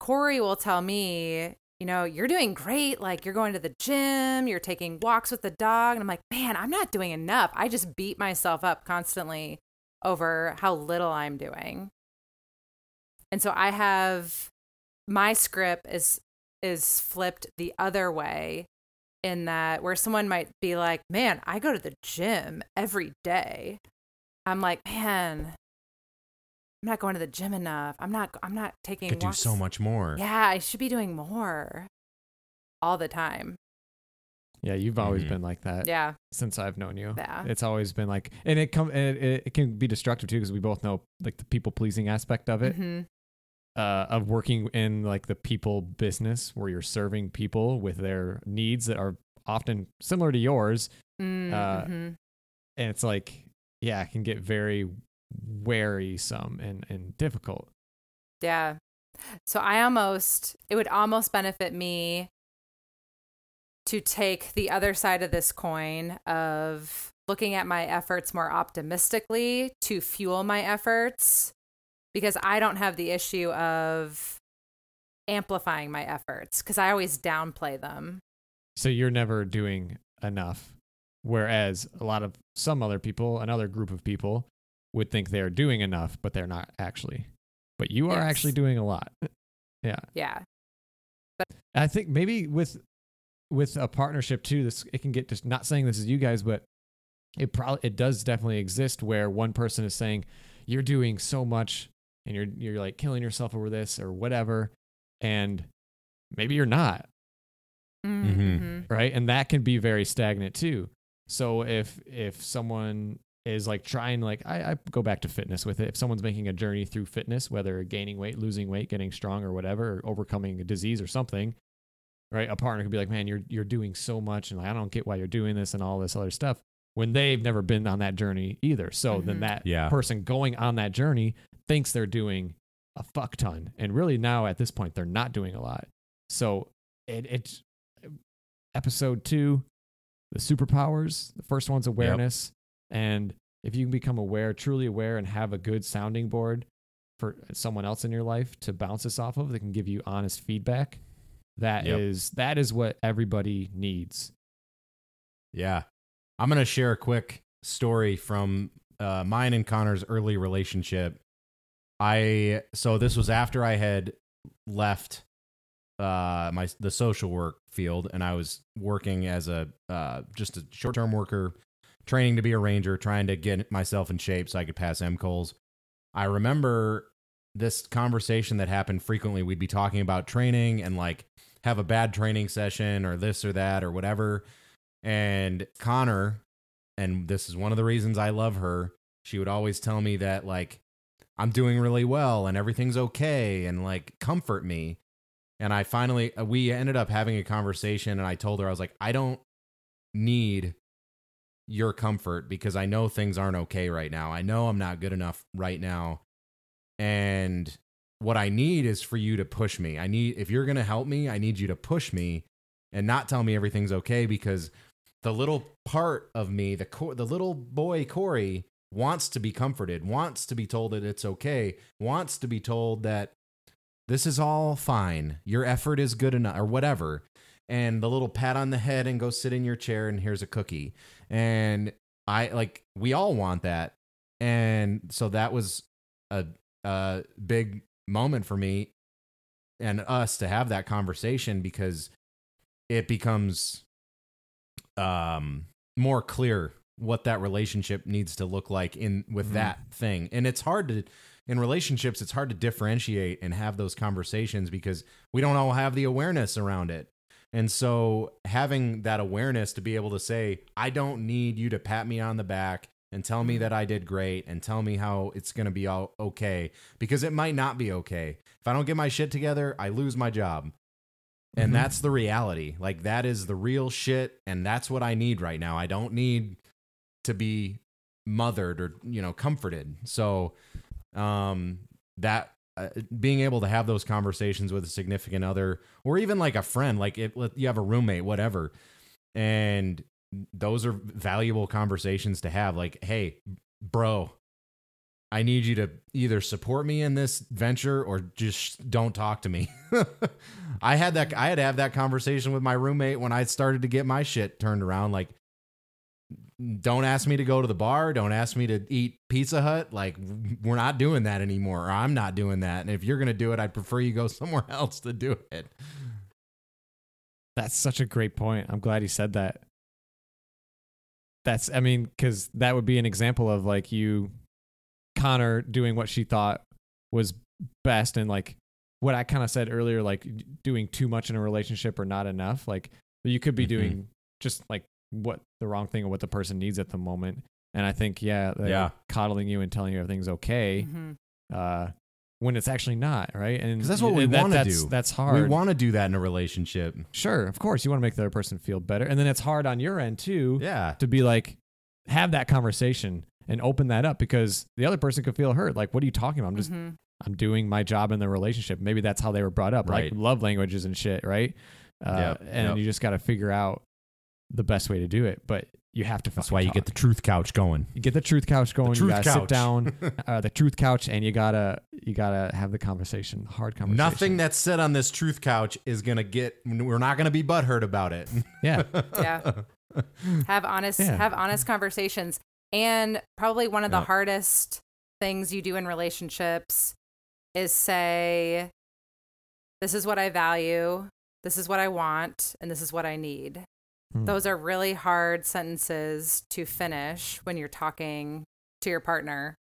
Corey will tell me, you know, you're doing great. Like, you're going to the gym, you're taking walks with the dog. And I'm like, man, I'm not doing enough. I just beat myself up constantly over how little I'm doing. And so I have my script is is flipped the other way, in that where someone might be like, man, I go to the gym every day. I'm like, man, I'm not going to the gym enough. I'm not, I'm not taking could walks. Do so much more. Yeah, I should be doing more all the time. Yeah, you've always mm-hmm. been like that. Yeah, since I've known you. Yeah, it's always been like, and it come, and it, it can be destructive too, because we both know like the people pleasing aspect of it, mm-hmm. uh, of working in like the people business where you're serving people with their needs that are often similar to yours, mm-hmm. uh, and it's like, yeah, it can get very wearisome and and difficult. Yeah, so I almost it would almost benefit me to take the other side of this coin of looking at my efforts more optimistically to fuel my efforts, because I don't have the issue of amplifying my efforts because I always downplay them. So you're never doing enough, whereas a lot of some other people, another group of people would think they're doing enough, but they're not actually. But you are yes. actually doing a lot. Yeah. Yeah. But I think maybe with... with a partnership too, this it can get just not saying this is you guys, but it probably it does definitely exist where one person is saying you're doing so much and you're you're like killing yourself over this or whatever, and maybe you're not, mm-hmm. right? And that can be very stagnant too. So if if someone is like trying, like I, I go back to fitness with it. If someone's making a journey through fitness, whether gaining weight, losing weight, getting strong, or whatever, or overcoming a disease or something. Right, a partner could be like, "Man, you're you're doing so much, and I don't get why you're doing this and all this other stuff." When they've never been on that journey either, so mm-hmm. then that yeah. person going on that journey thinks they're doing a fuck ton, and really now at this point they're not doing a lot. So it, it's episode two, the superpowers. The first one's awareness, yep. and if you can become aware, truly aware, and have a good sounding board for someone else in your life to bounce this off of, that can give you honest feedback. That yep. is that is what everybody needs. Yeah. I'm going to share a quick story from uh, mine and Connor's early relationship. I so this was after I had left uh, my the social work field, and I was working as a uh, just a short-term worker, training to be a ranger, trying to get myself in shape so I could pass M C O L S. I remember this conversation that happened frequently. We'd be talking about training and like have a bad training session or this or that or whatever. And Connor, and this is one of the reasons I love her, she would always tell me that like, I'm doing really well and everything's okay, and like comfort me. And I finally, we ended up having a conversation, and I told her, I was like, I don't need your comfort because I know things aren't okay right now. I know I'm not good enough right now. And what I need is for you to push me. I need, if you're going to help me, I need you to push me and not tell me everything's okay, because the little part of me, the co- the little boy Corey wants to be comforted, wants to be told that it's okay, wants to be told that this is all fine, your effort is good enough or whatever. And the little pat on the head and go sit in your chair and here's a cookie. And I like, we all want that. And so that was a, a uh, big moment for me and us to have that conversation, because it becomes um, more clear what that relationship needs to look like in with mm-hmm. that thing. And it's hard to, in relationships, it's hard to differentiate and have those conversations because we don't all have the awareness around it. And so having that awareness to be able to say, I don't need you to pat me on the back and tell me that I did great and tell me how it's going to be all okay, because it might not be okay. If I don't get my shit together, I lose my job. And mm-hmm. that's the reality. Like, that is the real shit. And that's what I need right now. I don't need to be mothered or, you know, comforted. So um, that uh, being able to have those conversations with a significant other or even like a friend, like if you have a roommate, whatever. And those are valuable conversations to have. Like, hey, bro, I need you to either support me in this venture or just don't talk to me. I had that. I had to have that conversation with my roommate when I started to get my shit turned around. Like, don't ask me to go to the bar. Don't ask me to eat Pizza Hut. Like, we're not doing that anymore. Or I'm not doing that. And if you're going to do it, I'd prefer you go somewhere else to do it. That's such a great point. I'm glad you said that. That's, I mean, because that would be an example of like you, Connor, doing what she thought was best. And like what I kind of said earlier, like doing too much in a relationship or not enough. Like you could be doing mm-hmm. just like what the wrong thing or what the person needs at the moment. And I think, yeah, yeah. coddling you and telling you everything's okay mm-hmm. uh, when it's actually not, right? And that's what we that, want to do. That's hard. We want to do that in a relationship. Sure. Of course. You want to make the other person feel better. And then it's hard on your end too yeah. to be like, have that conversation and open that up because the other person could feel hurt. Like, what are you talking about? I'm just, mm-hmm. I'm doing my job in the relationship. Maybe that's how they were brought up, right? Like love languages and shit, right? Uh, yep. And yep. you just got to figure out the best way to do it, but you have to. That's why you talk. Get the truth couch going. You get the truth couch going. Truth you gotta couch. Sit down, uh, the truth couch, and you gotta you gotta have the conversation, hard conversation. Nothing that's said on this truth couch is gonna get. We're not gonna be butthurt about it. Yeah, yeah. Have honest, yeah. have honest conversations, and probably one of the yep. hardest things you do in relationships is say, "This is what I value. This is what I want, and this is what I need." Those are really hard sentences to finish when you're talking to your partner.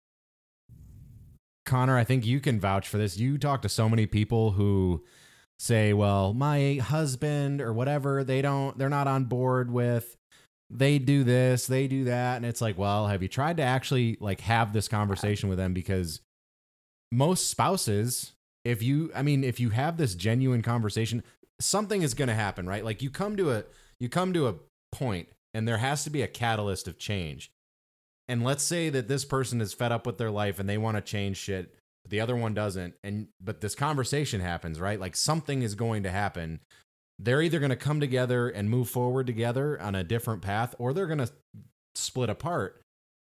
Connor, I think you can vouch for this. You talk to so many people who say, well, my husband or whatever, they don't, they're not on board with, they do this, they do that. And it's like, well, have you tried to actually like have this conversation with them? Because most spouses, if you, I mean, if you have this genuine conversation, something is going to happen, right? Like you come to a, You come to a point and there has to be a catalyst of change. And let's say that this person is fed up with their life and they want to change shit, but the other one doesn't. And but this conversation happens, right? Like something is going to happen. They're either going to come together and move forward together on a different path, or they're going to split apart.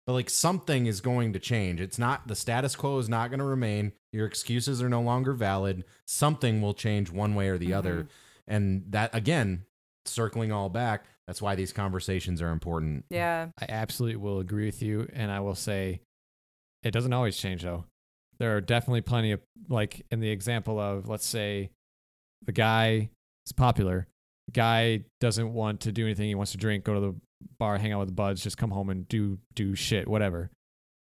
But like something is going to change. It's not the status quo is not going to remain. Your excuses are no longer valid. Something will change one way or the mm-hmm. other. And that again, circling all back, that's why these conversations are important. Yeah. I absolutely will agree with you. And I will say it doesn't always change, though. There are definitely plenty of, like, in the example of, let's say, the guy is popular. The guy doesn't want to do anything. He wants to drink, go to the bar, hang out with the buds, just come home and do do shit, whatever.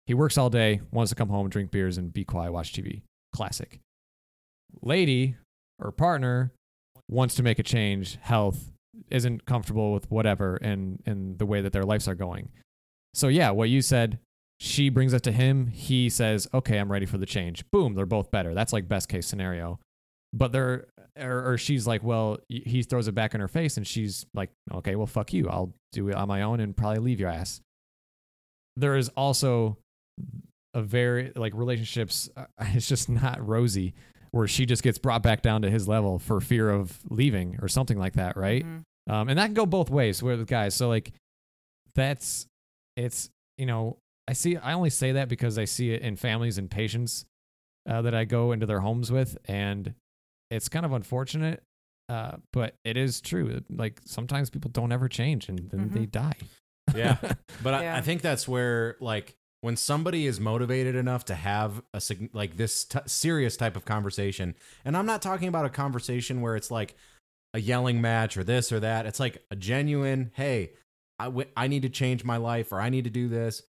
He works all day, wants to come home, drink beers, and be quiet, watch T V. Classic. Lady or partner wants to make a change, health, isn't comfortable with whatever and and the way that their lives are going. So yeah, what you said, she brings it to him. He says, okay, I'm ready for the change. Boom, they're both better. That's like best case scenario. But they're, or, or she's like, well, he throws it back in her face and she's like, okay, well, fuck you. I'll do it on my own and probably leave your ass. There is also a very, like relationships, it's just not rosy, where she just gets brought back down to his level for fear of leaving or something like that, right? Mm-hmm. Um, and that can go both ways with guys. So, like, that's, it's, you know, I see, I only say that because I see it in families and patients uh, that I go into their homes with, and it's kind of unfortunate, uh, but it is true. Like, sometimes people don't ever change, and then mm-hmm. they die. Yeah, but yeah. I, I think that's where, like, when somebody is motivated enough to have a like this t- serious type of conversation, and I'm not talking about a conversation where it's like a yelling match or this or that. It's like a genuine, hey, I, w- I need to change my life, or I need to do this.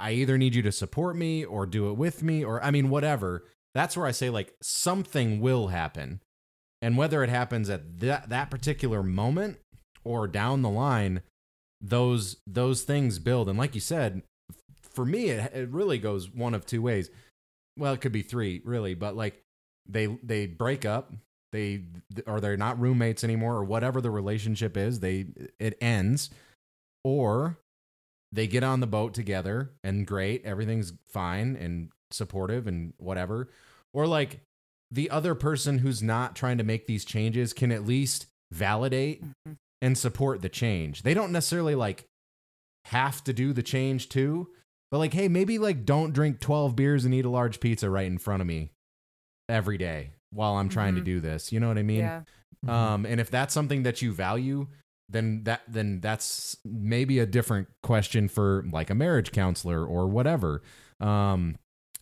I either need you to support me or do it with me, or I mean, whatever. That's where I say like something will happen. And whether it happens at that, that particular moment or down the line, those those things build. And like you said, for me, it, it really goes one of two ways. Well, it could be three, really, but like they they break up, they or they're not roommates anymore, or whatever the relationship is, they it ends, or they get on the boat together and great, everything's fine and supportive and whatever, or like the other person who's not trying to make these changes can at least validate mm-hmm. and support the change. They don't necessarily like have to do the change too. But like, hey, maybe like don't drink twelve beers and eat a large pizza right in front of me every day while I'm trying mm-hmm. to do this. You know what I mean? Yeah. Um, and if that's something that you value, then that then that's maybe a different question for like a marriage counselor or whatever. Um,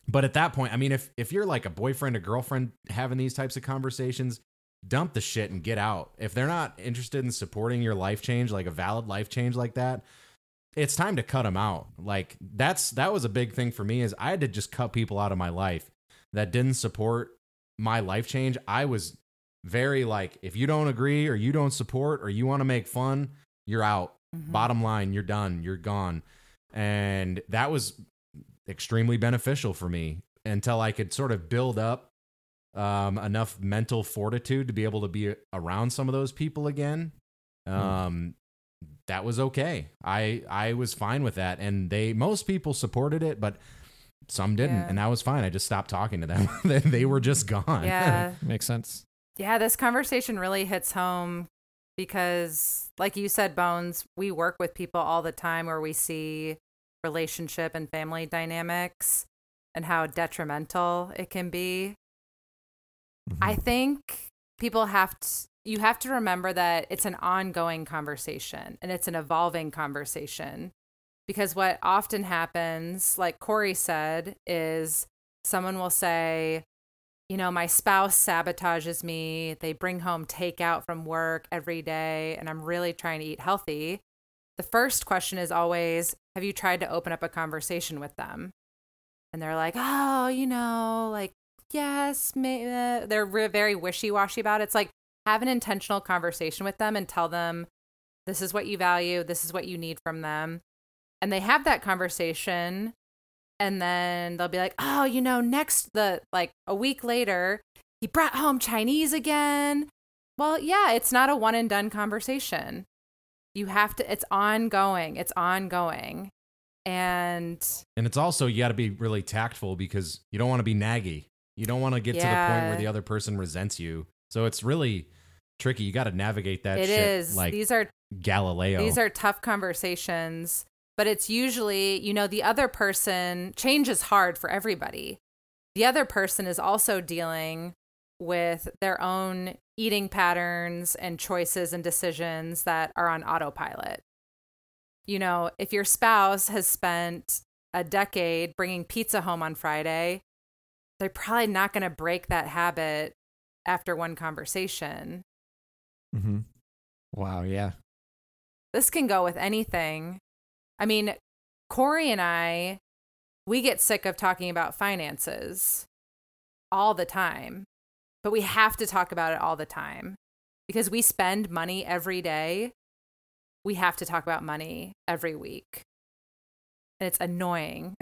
but at that point, I mean, if if you're like a boyfriend or girlfriend having these types of conversations, dump the shit and get out. If they're not interested in supporting your life change, like a valid life change like that, it's time to cut them out. Like that's that was a big thing for me, is I had to just cut people out of my life that didn't support my life change. I was very like, if you don't agree or you don't support or you want to make fun, you're out. Mm-hmm. Bottom line, you're done. You're gone. And that was extremely beneficial for me until I could sort of build up um, enough mental fortitude to be able to be around some of those people again. Mm-hmm. Um, that was okay. I, I was fine with that. And they, most people supported it, but some didn't. Yeah. And I was fine. I just stopped talking to them. They were just gone. Yeah. Makes sense. Yeah, this conversation really hits home because, like you said, Bones, we work with people all the time where we see relationship and family dynamics and how detrimental it can be. Mm-hmm. I think people have to, you have to remember that it's an ongoing conversation and it's an evolving conversation, because what often happens, like Corey said, is someone will say, you know, my spouse sabotages me. They bring home takeout from work every day, and I'm really trying to eat healthy. The first question is always, have you tried to open up a conversation with them? And they're like, oh, you know, like, yes, maybe. They're re- very wishy-washy about it. It's like, have an intentional conversation with them and tell them this is what you value. This is what you need from them. And they have that conversation. And then they'll be like, oh, you know, next the like a week later, he brought home Chinese again. Well, yeah, it's not a one and done conversation. You have to, it's ongoing. It's ongoing. And and it's also, you got to be really tactful because you don't want to be naggy. You don't want to get yeah. to the point where the other person resents you. So it's really tricky. You got to navigate that. It shit is. Like these are Galileo. These are tough conversations. But it's usually, you know, the other person, change is hard for everybody. The other person is also dealing with their own eating patterns and choices and decisions that are on autopilot. You know, if your spouse has spent a decade bringing pizza home on Friday, they're probably not going to break that habit after one conversation. Mm-hmm. Wow, yeah. This can go with anything. I mean, Corey and I, we get sick of talking about finances all the time, but we have to talk about it all the time because we spend money every day. We have to talk about money every week. And it's annoying.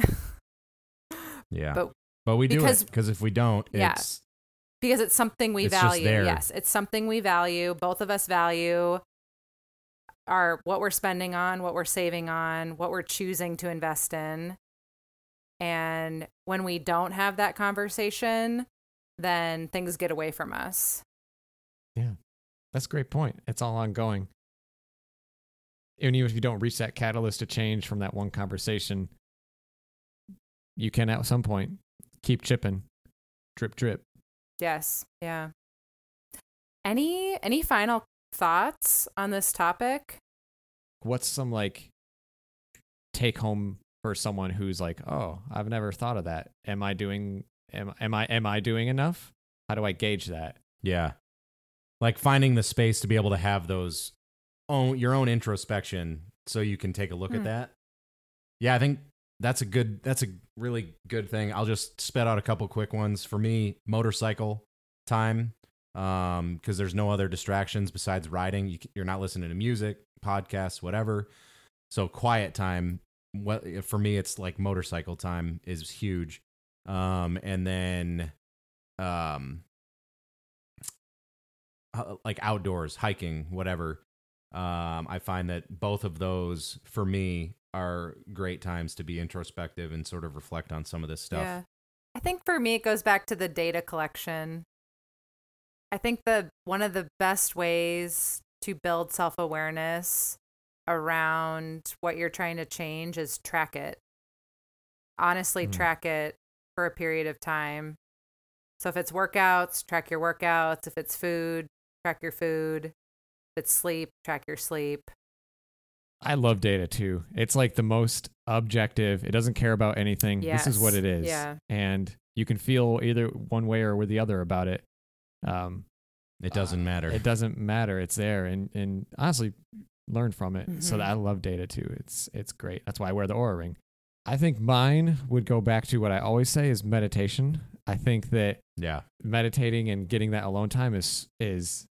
Yeah. But, but we do because, it because if we don't, yeah, it's... Because it's something we it's value. Yes, it's something we value. Both of us value are what we're spending on, what we're saving on, what we're choosing to invest in. And when we don't have that conversation, then things get away from us. Yeah, that's a great point. It's all ongoing. And even if you don't reach that catalyst to change from that one conversation, you can at some point keep chipping, drip, drip. Yes. Yeah. Any, any final thoughts on this topic? What's some like take home for someone who's like, oh, I've never thought of that. Am I doing, am, am I, am I doing enough? How do I gauge that? Yeah. Like finding the space to be able to have those own, your own introspection so you can take a look mm. at that. Yeah. I think that's a good, that's a really good thing. I'll just spit out a couple quick ones for me. Motorcycle time. Um, because there's no other distractions besides riding. You, you're not listening to music, podcasts, whatever. So quiet time. What for me, it's like motorcycle time is huge. Um, and then, um, like outdoors, hiking, whatever. Um, I find that both of those for me are great times to be introspective and sort of reflect on some of this stuff. Yeah. I think for me, it goes back to the data collection. I think the one of the best ways to build self-awareness around what you're trying to change is track it. Honestly, mm. track it for a period of time. So if it's workouts, track your workouts. If it's food, track your food. it's sleep, track your sleep. I love data too. It's like the most objective. It doesn't care about anything. Yes. This is what it is. Yeah. And you can feel either one way or with the other about it. Um, it doesn't uh, matter. It doesn't matter. It's there. And, and honestly, learn from it. Mm-hmm. So that I love data too. It's, it's great. That's why I wear the Oura Ring. I think mine would go back to what I always say is meditation. I think that yeah. meditating and getting that alone time is, is,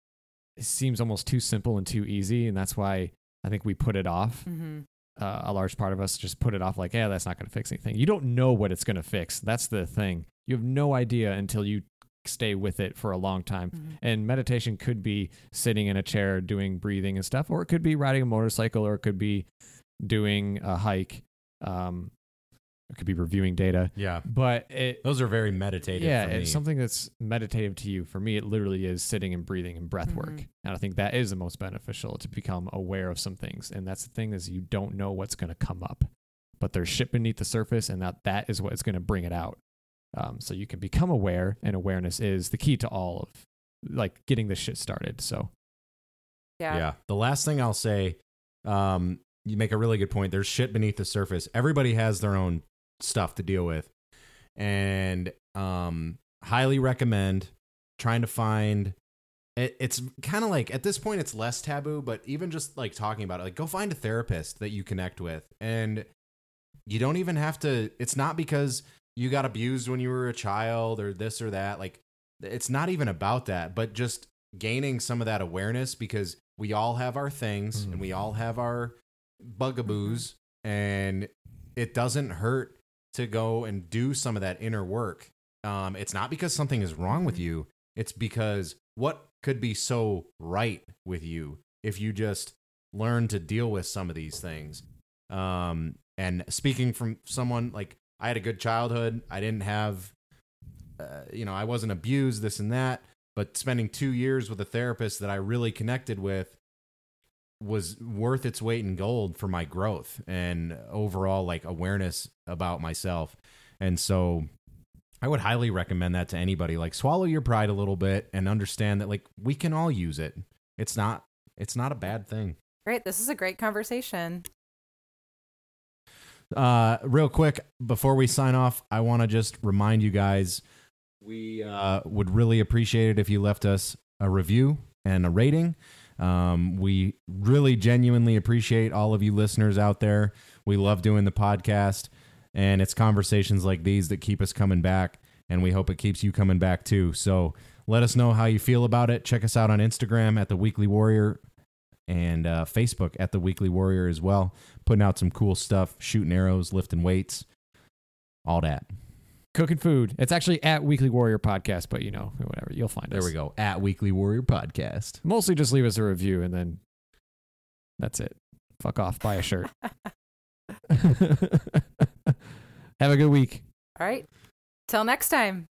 it seems almost too simple and too easy. And that's why I think we put it off. Mm-hmm. Uh, a large part of us just put it off like, yeah, that's not going to fix anything. You don't know what it's going to fix. That's the thing. You have no idea until you stay with it for a long time. Mm-hmm. And meditation could be sitting in a chair doing breathing and stuff, or it could be riding a motorcycle, or it could be doing a hike. Um, it could be reviewing data. Yeah. But it, those are very meditative. Yeah. For me. It's something that's meditative to you. For me, it literally is sitting and breathing and breath mm-hmm. work. And I think that is the most beneficial, to become aware of some things. And that's the thing, is you don't know what's going to come up, but there's shit beneath the surface, and that, that is what is going to bring it out. Um, so you can become aware, and awareness is the key to all of like getting this shit started. So. Yeah. Yeah. The last thing I'll say, um, you make a really good point. There's shit beneath the surface. Everybody has their own stuff to deal with. And um, highly recommend trying to find it, it's kind of like at this point, it's less taboo, but even just like talking about it, like go find a therapist that you connect with. And you don't even have to. It's not because you got abused when you were a child or this or that. Like it's not even about that, but just gaining some of that awareness, because we all have our things mm-hmm. and we all have our bugaboos, and it doesn't hurt to go and do some of that inner work. Um, it's not because something is wrong with you. It's because what could be so right with you if you just learn to deal with some of these things. Um, and speaking from someone like I had a good childhood, I didn't have, uh, you know, I wasn't abused, this and that, but spending two years with a therapist that I really connected with was worth its weight in gold for my growth and overall like awareness about myself. And so I would highly recommend that to anybody. Like swallow your pride a little bit and understand that like we can all use it. It's not, it's not a bad thing. Great. This is a great conversation. Uh, real quick before we sign off, I want to just remind you guys, we uh, would really appreciate it if you left us a review and a rating. Um, we really genuinely appreciate all of you listeners out there. We love doing the podcast, and it's conversations like these that keep us coming back, and we hope it keeps you coming back too. So let us know how you feel about it. Check us out on Instagram at The Weekly Warrior, and uh, Facebook at The Weekly Warrior as well. Putting out some cool stuff, shooting arrows, lifting weights, all that. Cooking food. It's actually at Weekly Warrior Podcast, but you know, whatever. You'll find there us. There we go. At Weekly Warrior Podcast. Mostly just leave us a review, and then that's it. Fuck off. Buy a shirt. Have a good week. All right. Till next time.